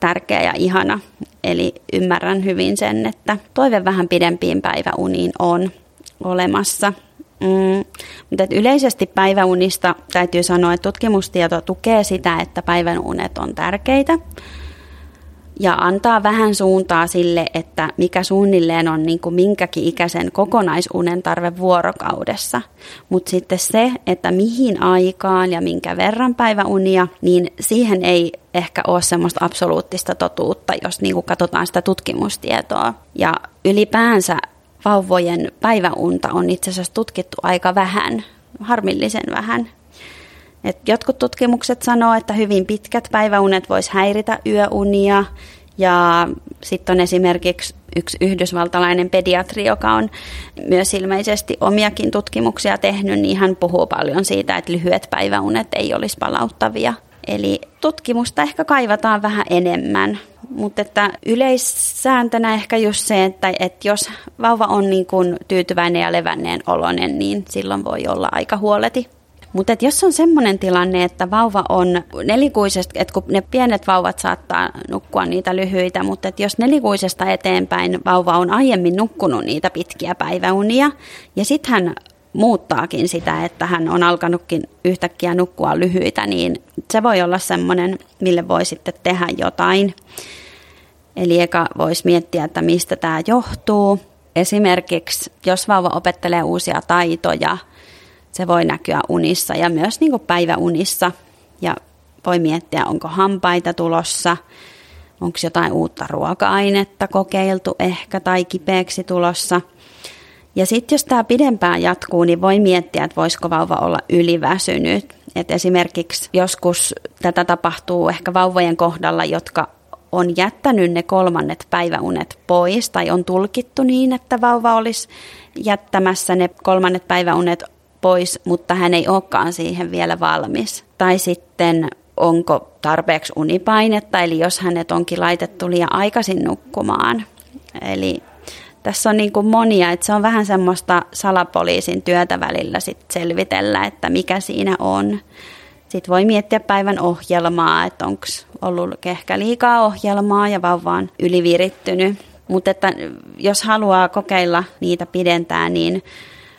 tärkeä ja ihana. Eli ymmärrän hyvin sen, että toive vähän pidempiin päiväuniin on olemassa. Mutta yleisesti päiväunista täytyy sanoa, että tutkimustieto tukee sitä, että päivän unet on tärkeitä. Ja antaa vähän suuntaa sille, että mikä suunnilleen on niin kuin minkäkin ikäisen kokonaisunen tarve vuorokaudessa. Mutta sitten se, että mihin aikaan ja minkä verran päiväunia, niin siihen ei ehkä ole semmoista absoluuttista totuutta, jos niin kuin katsotaan sitä tutkimustietoa. Ja ylipäänsä vauvojen päiväunta on itse asiassa tutkittu aika vähän, harmillisen vähän. Et jotkut tutkimukset sanoo, että hyvin pitkät päiväunet voisi häiritä yöunia ja sitten on esimerkiksi yksi yhdysvaltalainen pediatri, joka on myös ilmeisesti omiakin tutkimuksia tehnyt, niin hän puhuu paljon siitä, että lyhyet päiväunet ei olisi palauttavia. Eli tutkimusta ehkä kaivataan vähän enemmän, mutta että yleissääntönä ehkä just se, että jos vauva on niin kuin tyytyväinen ja levänneen oloinen, niin silloin voi olla aika huoleti. Mutta jos on semmoinen tilanne, että vauva on nelikuisesta, että kun ne pienet vauvat saattaa nukkua niitä lyhyitä, mutta jos nelikuisesta eteenpäin vauva on aiemmin nukkunut niitä pitkiä päiväunia ja sitten hän muuttaakin sitä, että hän on alkanutkin yhtäkkiä nukkua lyhyitä, niin se voi olla semmoinen, mille voi sitten tehdä jotain. Eli eka voisi miettiä, että mistä tämä johtuu. Esimerkiksi jos vauva opettelee uusia taitoja, se voi näkyä unissa ja myös niin kuin päiväunissa ja voi miettiä, onko hampaita tulossa, onko jotain uutta ruoka-ainetta kokeiltu ehkä tai kipeäksi tulossa. Ja sitten jos tämä pidempään jatkuu, niin voi miettiä, että voisiko vauva olla yliväsynyt. Et esimerkiksi joskus tätä tapahtuu ehkä vauvojen kohdalla, jotka on jättänyt ne kolmannet päiväunet pois tai on tulkittu niin, että vauva olisi jättämässä ne kolmannet päiväunet pois, mutta hän ei olekaan siihen vielä valmis. Tai sitten onko tarpeeksi unipainetta, eli jos hänet onkin laitettu liian aikaisin nukkumaan. Eli Tässä on niin kuin monia, että se on vähän semmoista salapoliisin työtä välillä sit selvitellä, että mikä siinä on. Sitten voi miettiä päivän ohjelmaa, että onko ollut ehkä liikaa ohjelmaa ja vauva on ylivirittynyt. Mutta jos haluaa kokeilla niitä pidentää, niin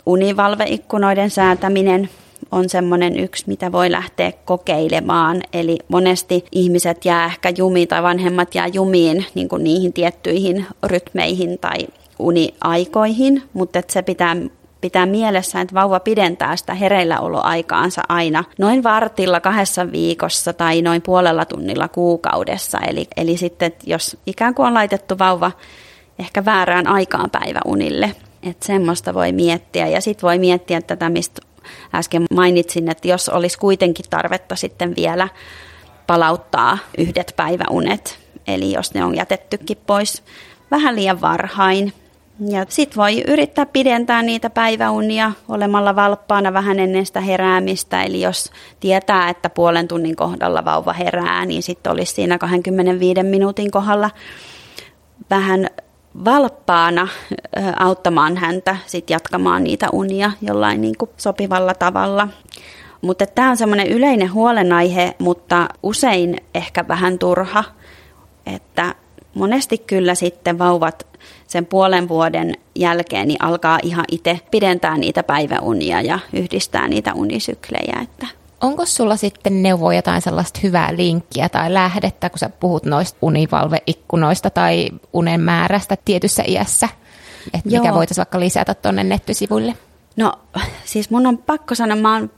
univalveikkunoiden säätäminen on semmoinen yksi, mitä voi lähteä kokeilemaan. Eli monesti ihmiset jää ehkä jumiin tai vanhemmat jää jumiin niin kuin niihin tiettyihin rytmeihin tai uniaikoihin, mutta se pitää mielessä, että vauva pidentää sitä hereilläoloaikaansa aina noin vartilla 2 viikossa tai noin 0,5 tunnilla kuukaudessa. Eli sitten, jos ikään kuin on laitettu vauva ehkä väärään aikaan päiväunille, että semmoista voi miettiä. Ja sitten voi miettiä tätä, mistä äsken mainitsin, että jos olisi kuitenkin tarvetta sitten vielä palauttaa yhdet päiväunet, eli jos ne on jätettykin pois vähän liian varhain. Ja sitten voi yrittää pidentää niitä päiväunia olemalla valppaana vähän ennen sitä heräämistä. Eli jos tietää, että 0,5 tunnin kohdalla vauva herää, niin sitten olisi siinä 25 minuutin kohdalla vähän valppaana auttamaan häntä sit jatkamaan niitä unia jollain niin kuin sopivalla tavalla. Mutta tämä on semmoinen yleinen huolenaihe, mutta usein ehkä vähän turha, että monesti kyllä sitten vauvat sen 0,5 vuoden jälkeen niin alkaa ihan itse pidentää niitä päiväunia ja yhdistää niitä unisyklejä. Onko sulla sitten neuvoa jotain sellaista hyvää linkkiä tai lähdettä, kun sä puhut noista univalveikkunoista tai unen määrästä tietyssä iässä? Et mikä voitaisiin vaikka lisätä tuonne nettisivuille? No siis mun on pakko sanoa, mä oon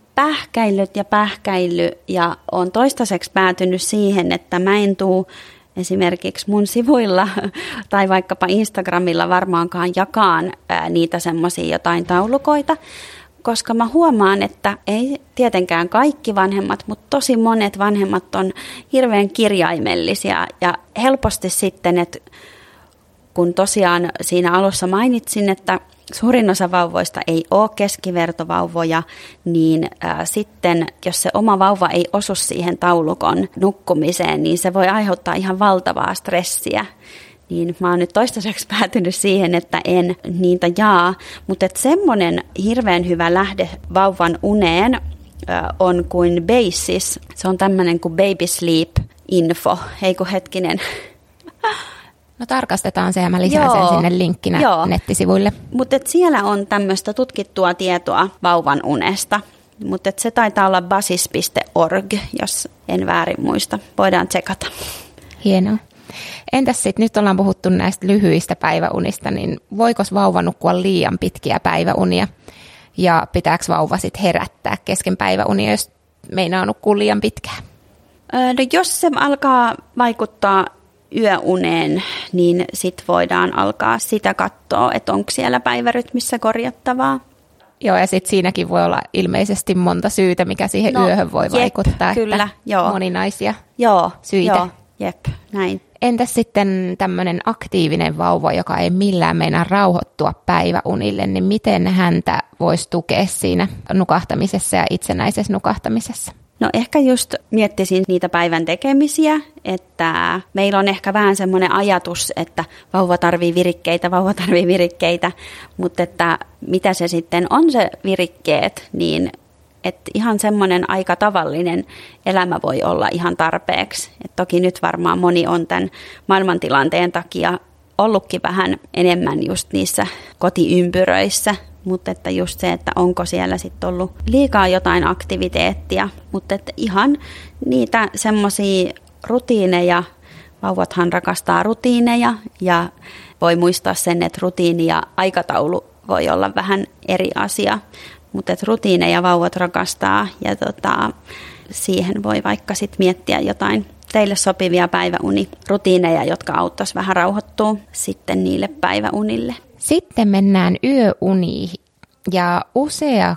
pähkäillyt ja oon toistaiseksi päätynyt siihen, että mä en tuu esimerkiksi mun sivuilla tai vaikkapa Instagramilla varmaankaan jakaan niitä semmoisia jotain taulukoita, koska mä huomaan, että ei tietenkään kaikki vanhemmat, mutta tosi monet vanhemmat on hirveän kirjaimellisia ja helposti sitten, että kun tosiaan siinä alussa mainitsin, että suurin osa vauvoista ei ole keskivertovauvoja, niin sitten jos se oma vauva ei osu siihen taulukon nukkumiseen, niin se voi aiheuttaa ihan valtavaa stressiä. Niin mä oon nyt toistaiseksi päätynyt siihen, että en niitä jaa, mutta semmoinen hirveän hyvä lähde vauvan uneen on kuin BASIS. Se on tämmöinen kuin Baby Sleep Info, No tarkastetaan se ja mä lisään sen sinne linkkinä nettisivuille. Mutta siellä on tämmöistä tutkittua tietoa vauvan unesta, mutta se taitaa olla basis.org, jos en väärin muista. Voidaan tsekata. Hienoa. Entäs sitten, nyt ollaan puhuttu näistä lyhyistä päiväunista, niin voiko vauva nukkua liian pitkiä päiväunia? Ja pitääkö vauva sitten herättää kesken päiväunia, jos meinaa nukkua liian pitkään? No jos se alkaa vaikuttaa yöuneen, niin sitten voidaan alkaa sitä katsoa, että onko siellä päivärytmissä korjattavaa. Joo, ja sitten siinäkin voi olla ilmeisesti monta syytä, mikä siihen yöhön voi vaikuttaa. Kyllä, joo. Moninaisia syitä. Joo, jep, näin. Entäs sitten tämmöinen aktiivinen vauva, joka ei millään meinaa rauhoittua päiväunille, niin miten häntä voisi tukea siinä nukahtamisessa ja itsenäisessä nukahtamisessa? No ehkä just miettisin niitä päivän tekemisiä, että meillä on ehkä vähän semmoinen ajatus, että vauva tarvii virikkeitä, mutta että mitä se sitten on se virikkeet, niin että ihan semmoinen aika tavallinen elämä voi olla ihan tarpeeksi. Et toki nyt varmaan moni on tämän maailmantilanteen takia ollutkin vähän enemmän just niissä kotiympyröissä, mutta että just se, että onko siellä sitten ollut liikaa jotain aktiviteettia, mutta että ihan niitä semmoisia rutiineja, vauvathan rakastaa rutiineja ja voi muistaa sen, että rutiini ja aikataulu voi olla vähän eri asia, mutta että rutiineja vauvat rakastaa ja siihen voi vaikka sitten miettiä jotain teille sopivia päiväunirutiineja, jotka auttaisi vähän rauhoittua sitten niille päiväunille. Sitten mennään yöuniin ja usea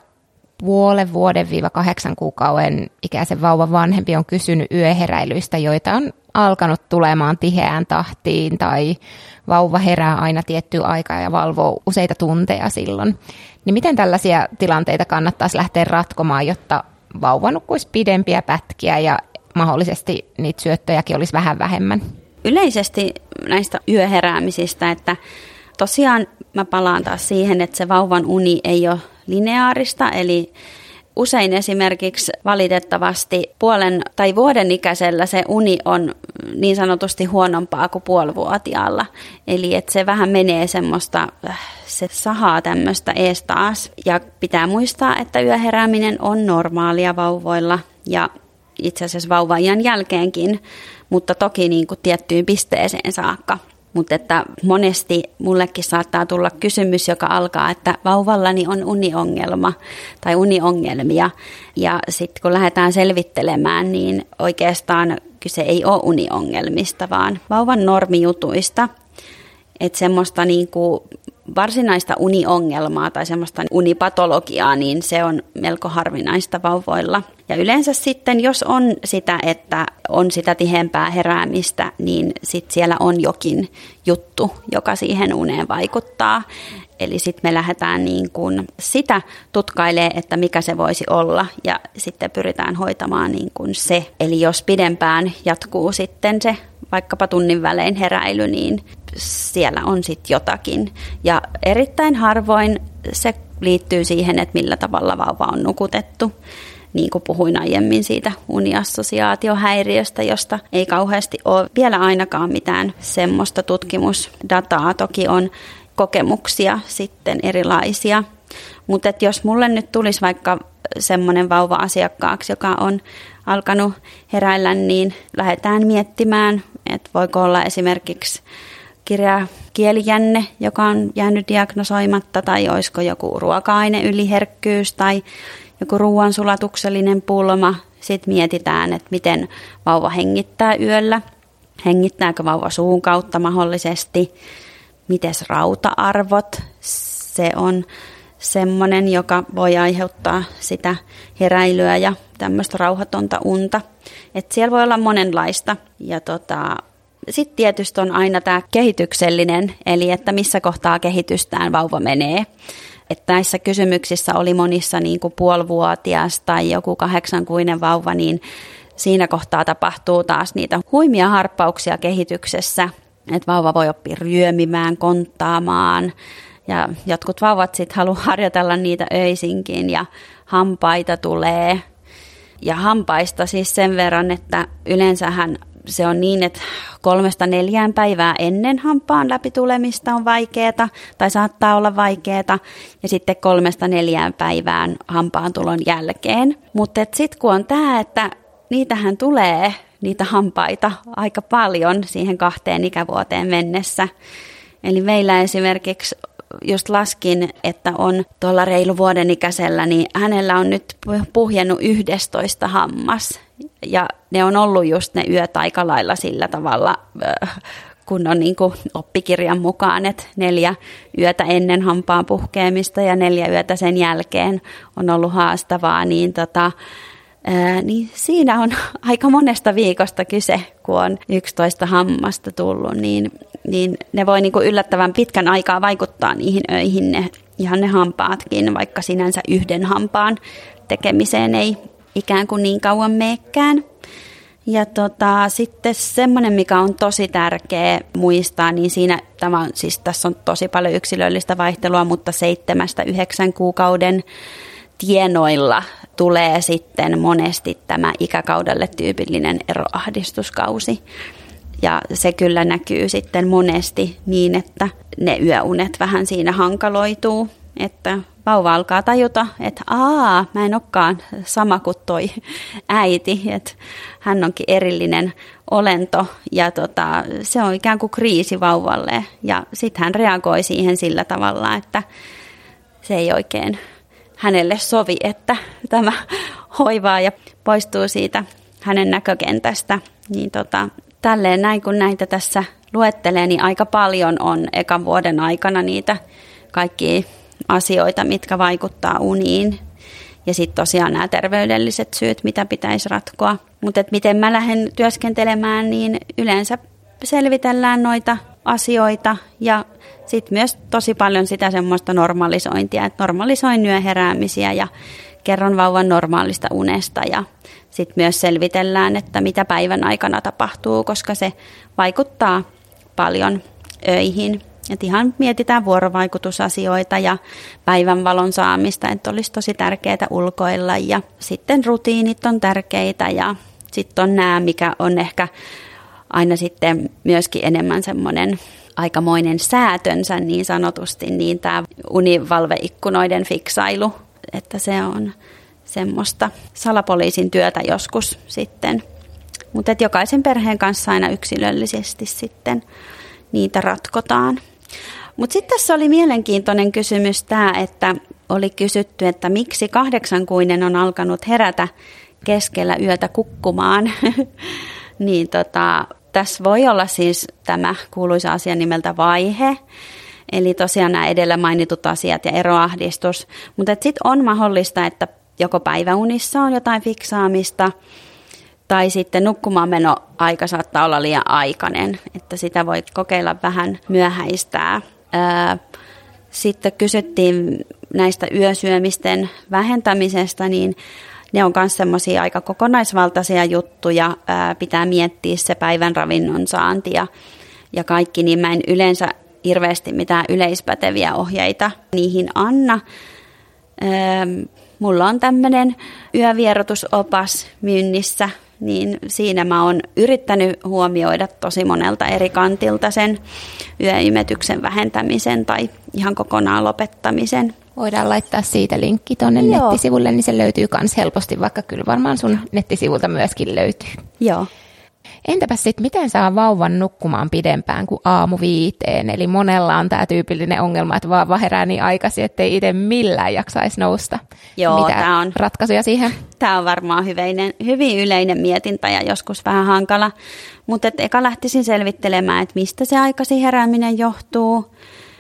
0,5 vuoden-8 kuukauden ikäisen vauvan vanhempi on kysynyt yöheräilyistä, joita on alkanut tulemaan tiheään tahtiin tai vauva herää aina tiettyä aikaa ja valvoo useita tunteja silloin. Niin miten tällaisia tilanteita kannattaisi lähteä ratkomaan, jotta vauva nukkuisi pidempiä pätkiä ja mahdollisesti niitä syöttöjäkin olisi vähän vähemmän? Yleisesti näistä yöheräämisistä, että tosiaan mä palaan taas siihen, että se vauvan uni ei ole lineaarista, eli usein esimerkiksi valitettavasti puolen tai vuoden ikäisellä se uni on niin sanotusti huonompaa kuin puolivuotiaalla. Eli että se vähän menee semmoista, se sahaa tämmöistä ees taas. Ja pitää muistaa, että yöherääminen on normaalia vauvoilla ja itse asiassa vauva-ajan jälkeenkin, mutta toki niin kuin tiettyyn pisteeseen saakka. Mutta että monesti mullekin saattaa tulla kysymys, joka alkaa, että vauvallani on uniongelma tai uniongelmia. Ja sitten kun lähdetään selvittelemään, niin oikeastaan kyse ei ole uniongelmista, vaan vauvan normijutuista. Että semmoista niinku varsinaista uniongelmaa tai semmoista unipatologiaa, niin se on melko harvinaista vauvoilla. Ja yleensä sitten, jos on sitä, että on sitä tiheämpää heräämistä, niin sitten siellä on jokin juttu, joka siihen uneen vaikuttaa. Eli sitten me lähdetään niin kuin sitä tutkailemaan, että mikä se voisi olla, ja sitten pyritään hoitamaan niin kuin se. Eli jos pidempään jatkuu sitten se vaikkapa tunnin välein heräily, niin siellä on sitten jotakin. Ja erittäin harvoin se liittyy siihen, että millä tavalla vauva on nukutettu. Niin kuin puhuin aiemmin siitä uniassosiaatiohäiriöstä, josta ei kauheasti ole vielä ainakaan mitään semmoista tutkimusdataa. Toki on kokemuksia sitten erilaisia. Mutta jos mulle nyt tulisi vaikka semmoinen vauva asiakkaaksi, joka on alkanut heräillä, niin lähdetään miettimään, että voiko olla esimerkiksi kireä kielijänne, joka on jäänyt diagnosoimatta, tai olisiko joku ruoka-aine yliherkkyys tai joku ruoansulatuksellinen pulma. Sitten mietitään, että miten vauva hengittää yöllä, hengittääkö vauva suun kautta mahdollisesti, mites rauta-arvot, se on semmoinen, joka voi aiheuttaa sitä heräilyä ja tämmöistä rauhatonta unta. Et siellä voi olla monenlaista. Ja sitten tietysti on aina tämä kehityksellinen, eli että missä kohtaa kehitystään vauva menee. Että näissä kysymyksissä oli monissa niin kuin puolivuotias tai joku 8-kuinen vauva, niin siinä kohtaa tapahtuu taas niitä huimia harppauksia kehityksessä. Että vauva voi oppia ryömimään, konttaamaan, ja jotkut vauvat sitten haluaa harjoitella niitä öisinkin, ja hampaita tulee. Ja hampaista siis sen verran, että yleensähän se on niin, että 3-4 päivää ennen hampaan läpitulemista on vaikeeta tai saattaa olla vaikeeta, ja sitten 3-4 päivään hampaan tulon jälkeen. Mutta sitten kun on tämä, että niitähän tulee niitä hampaita aika paljon siihen 2 ikävuoteen mennessä. Eli meillä esimerkiksi just laskin, että on tuolla reilu vuoden ikäisellä, niin hänellä on nyt puhjennut 11 hammas. Ja ne on ollut just ne yöt aika lailla sillä tavalla, kun on niin kuin oppikirjan mukaan, että 4 yötä ennen hampaan puhkeamista ja 4 yötä sen jälkeen on ollut haastavaa, niin niin siinä on aika monesta viikosta kyse, kun on 11 hammasta tullut, niin ne voi niinku yllättävän pitkän aikaa vaikuttaa niihin öihin, ihan ne hampaatkin, vaikka sinänsä yhden hampaan tekemiseen ei ikään kuin niin kauan meekään. Ja sitten semmoinen, mikä on tosi tärkeä muistaa, niin siinä, siis tässä on tosi paljon yksilöllistä vaihtelua, mutta 7-9 kuukauden tienoilla tulee sitten monesti tämä ikäkaudelle tyypillinen eroahdistuskausi. Ja se kyllä näkyy sitten monesti niin, että ne yöunet vähän siinä hankaloituu, että vauva alkaa tajuta, että mä en olekaan sama kuin toi äiti, että hän onkin erillinen olento, ja se on ikään kuin kriisi vauvalle, ja sitten hän reagoi siihen sillä tavalla, että se ei oikein hänelle sovi, että tämä hoivaa ja poistuu siitä hänen näkökentästä. Niin tälleen näin, kun näitä tässä luettelee, niin aika paljon on ekan vuoden aikana niitä kaikkia asioita, mitkä vaikuttaa uniin. Ja sitten tosiaan nämä terveydelliset syyt, mitä pitäisi ratkoa. Mutta miten mä lähden työskentelemään, niin yleensä selvitellään noita asioita ja sitten myös tosi paljon sitä semmoista normalisointia, että normalisoin yöheräämisiä ja kerron vauvan normaalista unesta, ja sitten myös selvitellään, että mitä päivän aikana tapahtuu, koska se vaikuttaa paljon öihin Että ihan mietitään vuorovaikutusasioita ja päivänvalon saamista, että olisi tosi tärkeää ulkoilla. Ja sitten rutiinit on tärkeitä ja sitten on nämä, mikä on ehkä aina sitten myöskin enemmän semmoinen aikamoinen säätönsä niin sanotusti, niin tämä univalveikkunoiden fiksailu, että se on semmoista salapoliisin työtä joskus sitten. Mutta jokaisen perheen kanssa aina yksilöllisesti sitten niitä ratkotaan. Mutta sitten tässä oli mielenkiintoinen kysymys tämä, että oli kysytty, että miksi 8-kuinen on alkanut herätä keskellä yötä kukkumaan. Niin tässä voi olla siis tämä kuuluisa asia nimeltä vaihe. Eli tosiaan nämä edellä mainitut asiat ja eroahdistus. Mutta sitten on mahdollista, että joko päiväunissa on jotain fiksaamista, tai sitten nukkumaanmeno-aika saattaa olla liian aikainen, että sitä voi kokeilla vähän myöhäistää. Sitten kysyttiin näistä yösyömisten vähentämisestä, niin ne on myös semmoisia aika kokonaisvaltaisia juttuja. Pitää miettiä se päivän ravinnon saanti ja kaikki, niin mä en yleensä hirveästi mitään yleispäteviä ohjeita niihin anna. Mulla on tämmöinen yövierotusopas myynnissä, niin siinä mä oon yrittänyt huomioida tosi monelta eri kantilta sen yöimetyksen vähentämisen tai ihan kokonaan lopettamisen. Voidaan laittaa siitä linkki tuonne nettisivulle, niin se löytyy myös helposti, vaikka kyllä varmaan sun nettisivulta myöskin löytyy. Joo. Entäpä sitten, miten saa vauvan nukkumaan pidempään kuin 5:00? Eli monella on tämä tyypillinen ongelma, että vauva herää niin aikaisin, ettei itse millään jaksaisi nousta. Joo, mitä on ratkaisuja siihen? Tämä on varmaan hyvin yleinen mietintä ja joskus vähän hankala. Mutta eka lähtisin selvittelemään, että mistä se aikaisin herääminen johtuu.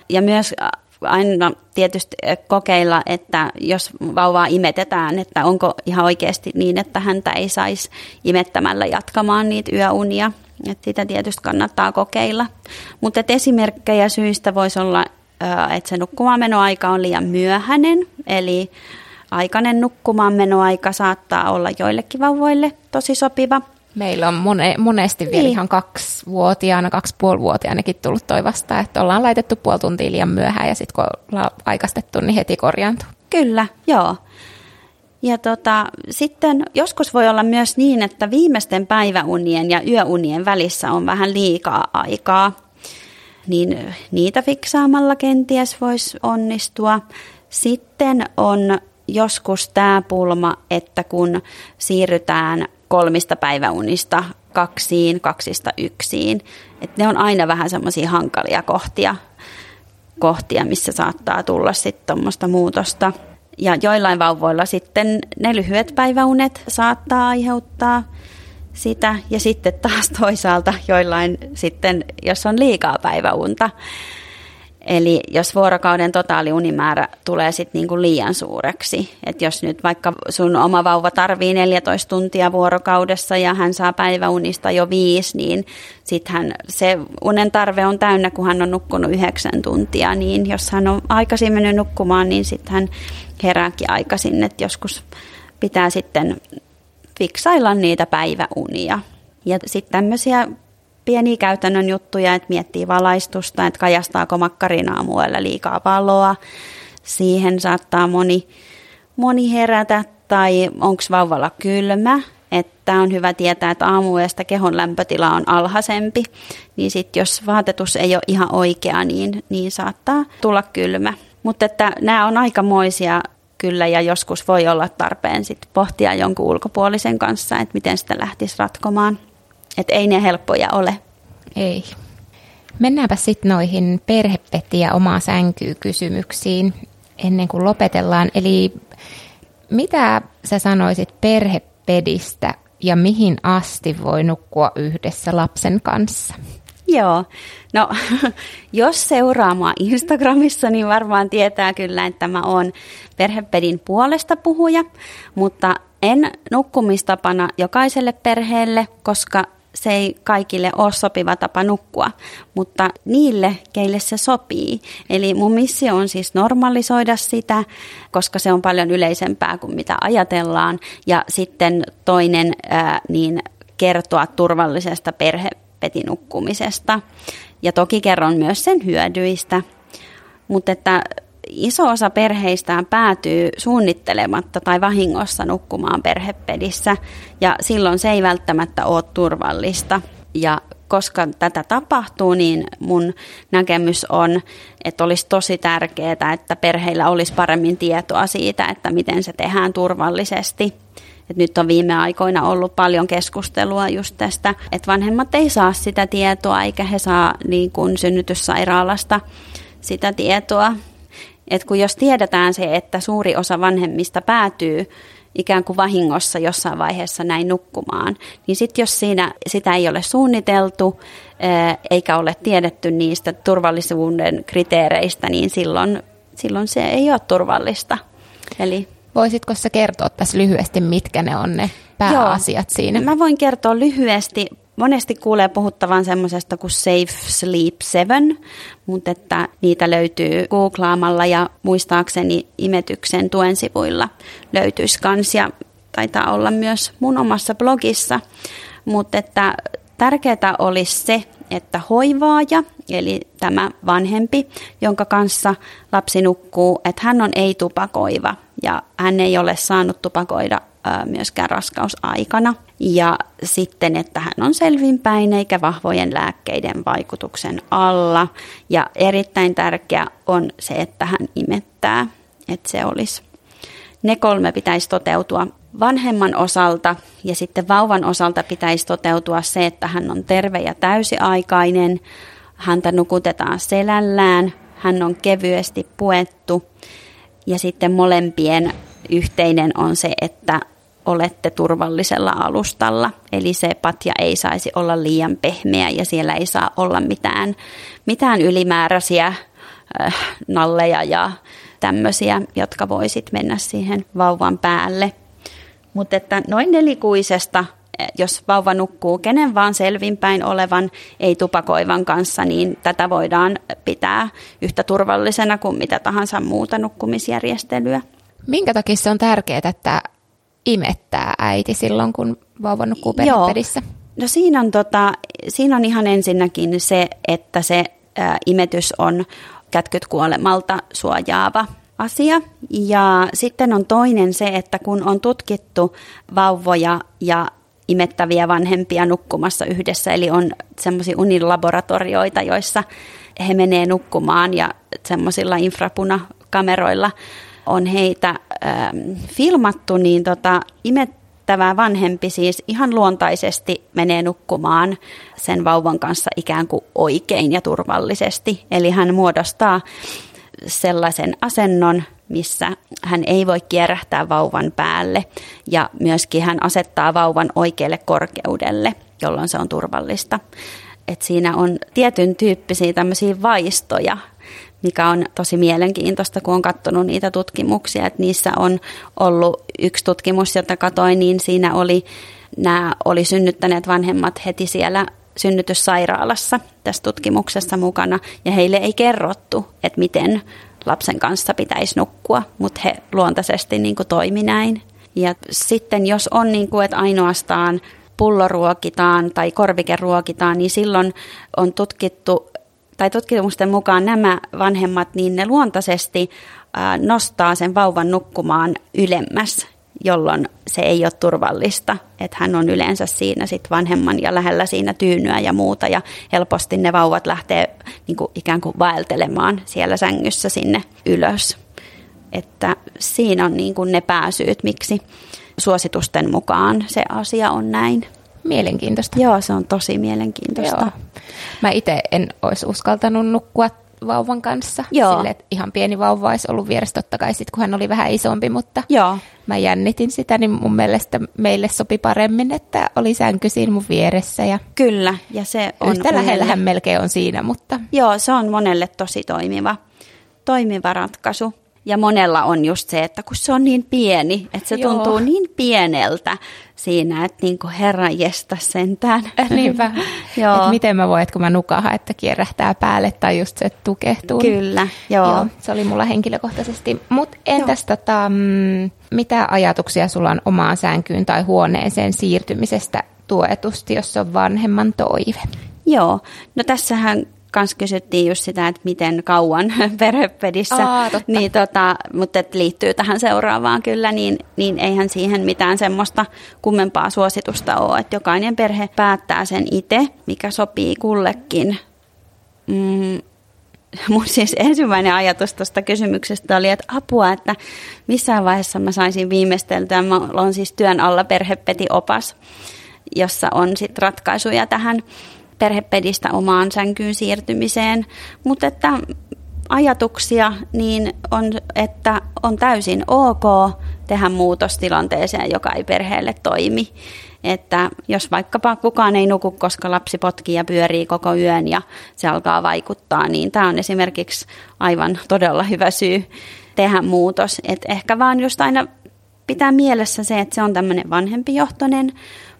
Ja myös aina tietysti kokeilla, että jos vauvaa imetetään, että onko ihan oikeasti niin, että häntä ei saisi imettämällä jatkamaan niitä yöunia. Et sitä tietysti kannattaa kokeilla. Mutta esimerkkejä syistä voisi olla, että se nukkumaanmenoaika on liian myöhäinen, eli aikainen nukkumaanmenoaika saattaa olla joillekin vauvoille tosi sopiva. Meillä on monesti vielä ihan 2-vuotiaana, 2,5-vuotiaanakin tullut toi vastaan, että ollaan laitettu puoli tuntia liian myöhään ja sitten kun ollaan aikastettu, niin heti korjaantuu. Kyllä, joo. Ja sitten joskus voi olla myös niin, että viimeisten päiväunien ja yöunien välissä on vähän liikaa aikaa, niin niitä fiksaamalla kenties voisi onnistua. Sitten on joskus tämä pulma, että kun siirrytään 3 päiväunista 2, 2:1. Et ne on aina vähän semmoisia hankalia kohtia, missä saattaa tulla sitten tuommoista muutosta. Ja joillain vauvoilla sitten ne lyhyet päiväunet saattaa aiheuttaa sitä. Ja sitten taas toisaalta joillain sitten, jos on liikaa päiväunta. Eli jos vuorokauden totaaliunimäärä tulee sitten niinku liian suureksi, että jos nyt vaikka sun oma vauva tarvii 14 tuntia vuorokaudessa ja hän saa päiväunista jo 5, niin sittenhän se unen tarve on täynnä, kun hän on nukkunut 9 tuntia, niin jos hän on aikaisin mennyt nukkumaan, niin sitten hän herääkin aikaisin, että joskus pitää sitten fiksailla niitä päiväunia. Ja sitten tämmöisiä pieniä käytännön juttuja, että miettii valaistusta, että kajastaako makkarin aamuella liikaa valoa. Siihen saattaa moni herätä. Tai onko vauvalla kylmä. Että on hyvä tietää, että aamuyöstä kehon lämpötila on alhaisempi. Niin sitten jos vaatetus ei ole ihan oikea, niin saattaa tulla kylmä. Mutta nämä on aikamoisia kyllä ja joskus voi olla tarpeen sit pohtia jonkun ulkopuolisen kanssa, että miten sitä lähtisi ratkomaan. Että ei ne helppoja ole. Ei. Mennäänpä sitten noihin perhepeti- ja omaa sänkyy -kysymyksiin ennen kuin lopetellaan. Eli mitä sä sanoisit perhepedistä ja mihin asti voi nukkua yhdessä lapsen kanssa? Joo. No, jos seuraa mua Instagramissa, niin varmaan tietää kyllä, että mä oon perhepedin puolesta puhuja, mutta en nukkumistapana jokaiselle perheelle, koska se ei kaikille ole sopiva tapa nukkua, mutta niille, keille se sopii. Eli mun missio on siis normalisoida sitä, koska se on paljon yleisempää kuin mitä ajatellaan. Ja sitten toinen, niin kertoa turvallisesta perhepetinukkumisesta. ja toki kerron myös sen hyödyistä, mutta että iso osa perheistään päätyy suunnittelematta tai vahingossa nukkumaan perhepedissä ja silloin se ei välttämättä ole turvallista. Ja koska tätä tapahtuu, niin mun näkemys on, että olisi tosi tärkeää, että perheillä olisi paremmin tietoa siitä, että miten se tehdään turvallisesti. Et nyt on viime aikoina ollut paljon keskustelua just tästä, että vanhemmat ei saa sitä tietoa eikä he saa niin kuin synnytyssairaalasta sitä tietoa. Et kun jos tiedetään se, että suuri osa vanhemmista päätyy ikään kuin vahingossa jossain vaiheessa näin nukkumaan, niin sitten jos siinä sitä ei ole suunniteltu eikä ole tiedetty niistä turvallisuuden kriteereistä, niin silloin se ei ole turvallista. Eli voisitko sä kertoa tässä lyhyesti, mitkä ne on ne pääasiat siinä? Mä voin kertoa lyhyesti. Monesti kuulee puhuttavan semmoisesta kuin Safe Sleep 7, mutta että niitä löytyy googlaamalla ja muistaakseni imetyksen tuen sivuilla löytyisi kans ja taitaa olla myös mun omassa blogissa. Mutta että tärkeää olisi se, että hoivaaja, eli tämä vanhempi, jonka kanssa lapsi nukkuu, että hän on ei-tupakoiva ja hän ei ole saanut tupakoida myöskään raskausaikana. Ja sitten, että hän on selvinpäin eikä vahvojen lääkkeiden vaikutuksen alla. Ja erittäin tärkeää on se, että hän imettää, että se olisi. Ne kolme pitäisi toteutua vanhemman osalta ja sitten vauvan osalta pitäisi toteutua se, että hän on terve ja täysiaikainen. Häntä nukutetaan selällään, hän on kevyesti puettu ja sitten molempien yhteinen on se, että olette turvallisella alustalla, eli se patja ei saisi olla liian pehmeä ja siellä ei saa olla mitään ylimääräisiä nalleja ja tämmöisiä, jotka voisit mennä siihen vauvan päälle. Mutta että noin nelikuisesta, jos vauva nukkuu kenen vaan selvinpäin olevan, ei tupakoivan kanssa, niin tätä voidaan pitää yhtä turvallisena kuin mitä tahansa muuta nukkumisjärjestelyä. Minkä takia se on tärkeää, että imettää äiti silloin, kun vauva nukkuu perhepedissä? No siinä on ihan ensinnäkin se, että se imetys on kätkyt kuolemalta suojaava asia. Ja sitten on toinen se, että kun on tutkittu vauvoja ja imettäviä vanhempia nukkumassa yhdessä, eli on semmoisia unilaboratorioita, joissa he menee nukkumaan ja semmoisilla infrapunakameroilla on heitä filmattu, niin imettävä vanhempi siis ihan luontaisesti menee nukkumaan sen vauvan kanssa ikään kuin oikein ja turvallisesti. Eli hän muodostaa sellaisen asennon, missä hän ei voi kierähtää vauvan päälle ja myöskin hän asettaa vauvan oikealle korkeudelle, jolloin se on turvallista. Et siinä on tietyn tyyppisiä tämmöisiä vaistoja, mikä on tosi mielenkiintoista, kun on katsonut niitä tutkimuksia, että niissä on ollut yksi tutkimus, jota katsoin, niin siinä nämä oli synnyttäneet vanhemmat heti siellä synnytyssairaalassa tässä tutkimuksessa mukana, ja heille ei kerrottu, että miten lapsen kanssa pitäisi nukkua, mutta he luontaisesti niin kuin toimi näin. Ja sitten jos on niin kuin, että ainoastaan pulloruokitaan tai korvikeruokitaan, niin silloin on tutkittu, tai tutkimusten mukaan nämä vanhemmat, niin ne luontaisesti nostaa sen vauvan nukkumaan ylemmäs, jolloin se ei ole turvallista. Että hän on yleensä siinä sit vanhemman ja lähellä siinä tyynyä ja muuta, ja helposti ne vauvat lähtee niin kuin ikään kuin vaeltelemaan siellä sängyssä sinne ylös. Että siinä on niin kuin ne pääsyyt, miksi suositusten mukaan se asia on näin. Mielenkiintoista. Joo, se on tosi mielenkiintoista. Joo. Mä itse en olisi uskaltanut nukkua vauvan kanssa. Joo. Sille, että ihan pieni vauva olisi ollut vieressä totta kai sit, kun hän oli vähän isompi, mutta joo, mä jännitin sitä, niin mun mielestä meille sopi paremmin, että oli sänky siinä mun vieressä. Ja kyllä, ja se on yhtä lähellähän melkein on siinä, mutta joo, se on monelle tosi toimiva ratkaisu. Ja monella on just se, että kun se on niin pieni, että se joo, tuntuu niin pieneltä siinä, että niin kuin herranjesta sentään. Niinpä. Että miten mä voin, että kun mä nukahan, että kierähtää päälle tai just se tukehtuu. Kyllä, joo. Se oli mulla henkilökohtaisesti. Mutta entäs mitä ajatuksia sulla on omaan sänkyyn tai huoneeseen siirtymisestä tuetusti, jos se on vanhemman toive? Joo, no tässähän kanssa kysyttiin just sitä, että miten kauan perhepedissä, niin mutta liittyy tähän seuraavaan kyllä, niin eihän siihen mitään semmoista kummempaa suositusta ole, että jokainen perhe päättää sen itse, mikä sopii kullekin. Mun siis ensimmäinen ajatus tuosta kysymyksestä oli, että apua, että missään vaiheessa mä saisin viimeisteltyä, mä olen siis työn alla perhepediopas, jossa on sit ratkaisuja tähän perhepedistä omaan sänkyyn siirtymiseen, mutta että ajatuksia niin on, että on täysin ok tehdä muutos tilanteeseen, joka ei perheelle toimi. Että jos vaikkapa kukaan ei nuku, koska lapsi potkii ja pyörii koko yön ja se alkaa vaikuttaa, niin tämä on esimerkiksi aivan todella hyvä syy tehdä muutos. Että ehkä vaan just aina pitää mielessä se, että se on tämmöinen vanhempijohtoinen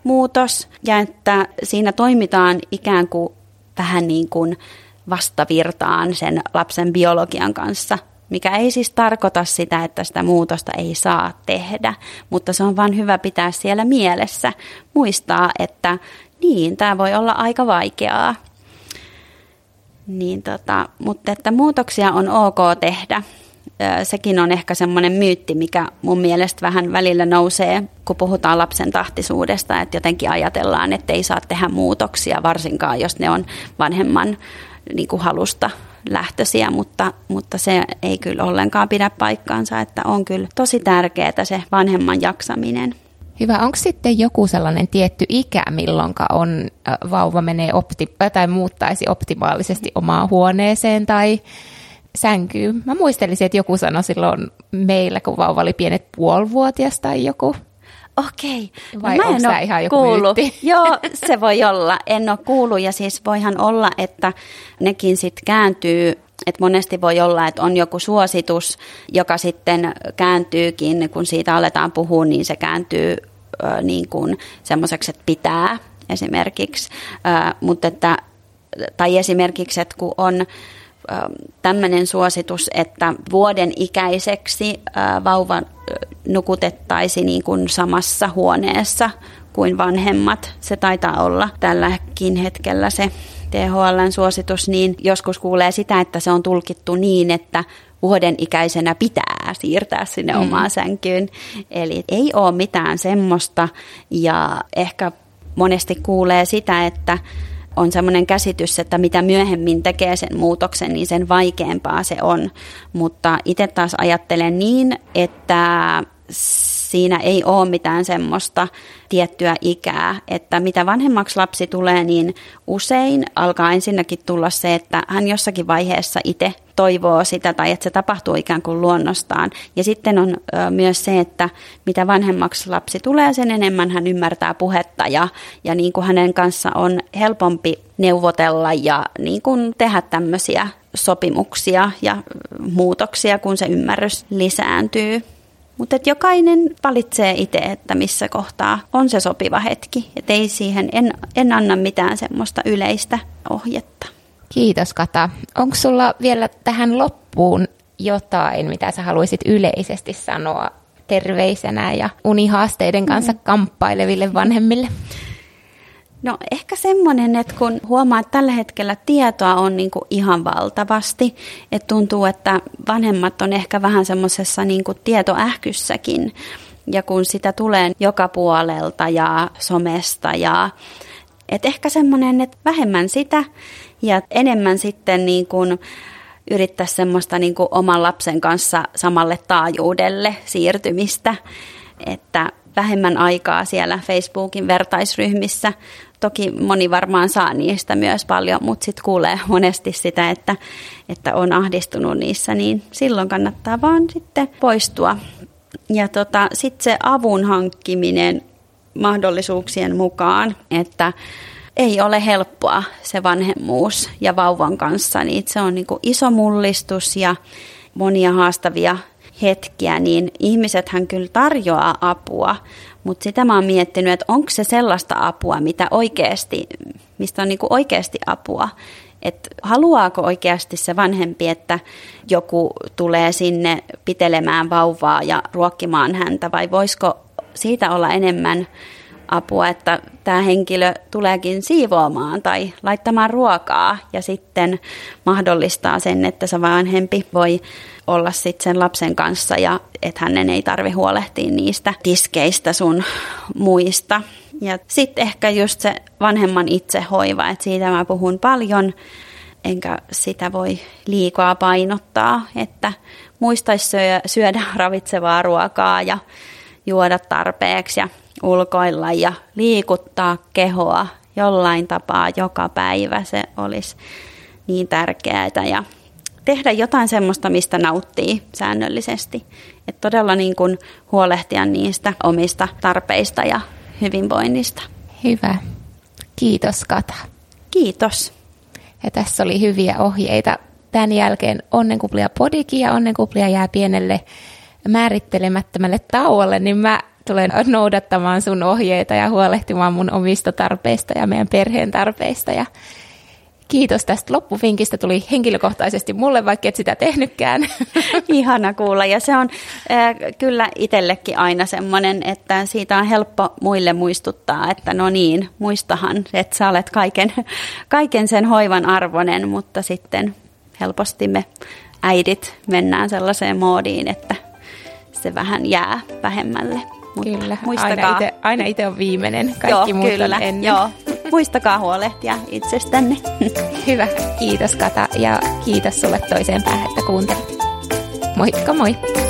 muutos ja että siinä toimitaan ikään kuin vähän niin kuin vastavirtaan sen lapsen biologian kanssa, mikä ei siis tarkoita sitä, että sitä muutosta ei saa tehdä, mutta se on vaan hyvä pitää siellä mielessä, muistaa, että niin, tämä voi olla aika vaikeaa. Niin, mutta että muutoksia on ok tehdä. Sekin on ehkä semmoinen myytti, mikä mun mielestä vähän välillä nousee, kun puhutaan lapsen tahtisuudesta, että jotenkin ajatellaan, että ei saa tehdä muutoksia, varsinkaan jos ne on vanhemman niin kuin halusta lähtöisiä, mutta se ei kyllä ollenkaan pidä paikkaansa, että on kyllä tosi tärkeää se vanhemman jaksaminen. Hyvä, onko sitten joku sellainen tietty ikä, milloinka on, vauva menee tai muuttaisi optimaalisesti omaa huoneeseen tai sänkyyn? Mä muistelisin, että joku sanoi silloin meillä, kun vauva oli pienet puolivuotias tai joku. Okei. Vai onko tämä ihan joku myytti? Joo, se voi olla. En ole kuullut ja siis voihan olla, että nekin sitten kääntyy, että monesti voi olla, että on joku suositus, joka sitten kääntyykin, kun siitä aletaan puhua, niin se kääntyy niin kuin semmoiseksi, että pitää esimerkiksi. Mutta että, tai esimerkiksi, että kun on tämmöinen suositus, että vuoden ikäiseksi vauva nukutettaisiin niin kuin samassa huoneessa kuin vanhemmat. Se taitaa olla tälläkin hetkellä se THL:n suositus, niin joskus kuulee sitä, että se on tulkittu niin, että vuoden ikäisenä pitää siirtää sinne omaan sänkyyn. Eli ei ole mitään semmoista ja ehkä monesti kuulee sitä, että on semmoinen käsitys, että mitä myöhemmin tekee sen muutoksen, niin sen vaikeampaa se on. Mutta itse taas ajattelen niin, että siinä ei ole mitään semmoista tiettyä ikää, että mitä vanhemmaksi lapsi tulee, niin usein alkaa ensinnäkin tulla se, että hän jossakin vaiheessa itse toivoo sitä tai että se tapahtuu ikään kuin luonnostaan. Ja sitten on myös se, että mitä vanhemmaksi lapsi tulee, sen enemmän hän ymmärtää puhetta ja niin kuin hänen kanssa on helpompi neuvotella ja niin kuin tehdä tämmöisiä sopimuksia ja muutoksia, kun se ymmärrys lisääntyy. Mutta jokainen valitsee itse, että missä kohtaa on se sopiva hetki. Et ei siihen, en anna mitään semmoista yleistä ohjetta. Kiitos Kata. Onko sulla vielä tähän loppuun jotain, mitä sä haluaisit yleisesti sanoa terveisenä ja unihaasteiden kanssa kamppaileville vanhemmille? No ehkä semmoinen, että kun huomaa, että tällä hetkellä tietoa on niin kuin ihan valtavasti, että tuntuu, että vanhemmat on ehkä vähän semmoisessa niin kuin tietoähkyssäkin ja kun sitä tulee joka puolelta ja somesta ja että ehkä semmoinen, että vähemmän sitä ja enemmän sitten niin kuin yrittää semmoista niin kuin oman lapsen kanssa samalle taajuudelle siirtymistä, että vähemmän aikaa siellä Facebookin vertaisryhmissä. Toki moni varmaan saa niistä myös paljon, mutta sitten kuulee monesti sitä, että on ahdistunut niissä, niin silloin kannattaa vaan sitten poistua. Ja sitten se avun hankkiminen mahdollisuuksien mukaan, että ei ole helppoa se vanhemmuus ja vauvan kanssa, niin se on niinku iso mullistus ja monia haastavia hetkiä, niin ihmisethän kyllä tarjoaa apua, mutta sitä mä oon miettinyt, että onko se sellaista apua, mistä on niinku oikeasti apua, että haluaako oikeasti se vanhempi, että joku tulee sinne pitelemään vauvaa ja ruokkimaan häntä vai voisiko siitä olla enemmän apua, että tämä henkilö tuleekin siivoamaan tai laittamaan ruokaa ja sitten mahdollistaa sen, että se vanhempi voi olla sitten sen lapsen kanssa ja että hänen ei tarvitse huolehtia niistä tiskeistä sun muista. Ja sitten ehkä just se vanhemman itsehoiva, että siitä mä puhun paljon, enkä sitä voi liikaa painottaa, että muistaisi syödä ravitsevaa ruokaa ja juoda tarpeeksi ja ulkoilla ja liikuttaa kehoa jollain tapaa joka päivä. Se olisi niin tärkeää ja tehdä jotain semmoista, mistä nauttii säännöllisesti. Et todella niin kun huolehtia niistä omista tarpeista ja hyvinvoinnista. Hyvä. Kiitos Kata. Kiitos. Ja tässä oli hyviä ohjeita. Tämän jälkeen Onnenkuplia podikin ja Onnenkuplia jää pienelle määrittelemättömälle tauolle, niin mä tulen noudattamaan sun ohjeita ja huolehtimaan mun omista tarpeista ja meidän perheen tarpeista. Ja kiitos tästä loppuvinkistä, tuli henkilökohtaisesti mulle, vaikka et sitä tehnytkään. Ihana kuulla ja se on kyllä itsellekin aina semmoinen, että siitä on helppo muille muistuttaa, että no niin, muistahan, että sä olet kaiken sen hoivan arvoinen, mutta sitten helposti me äidit mennään sellaiseen moodiin, että se vähän jää vähemmälle. Mutta kyllä, muistakaa. Aina itse on viimeinen, kaikki muut on ennen. Joo. Muistakaa huolehtia itsestänne. Hyvä, kiitos Kata ja kiitos sulle toiseen päähän, että kuuntelit. Moikka moi!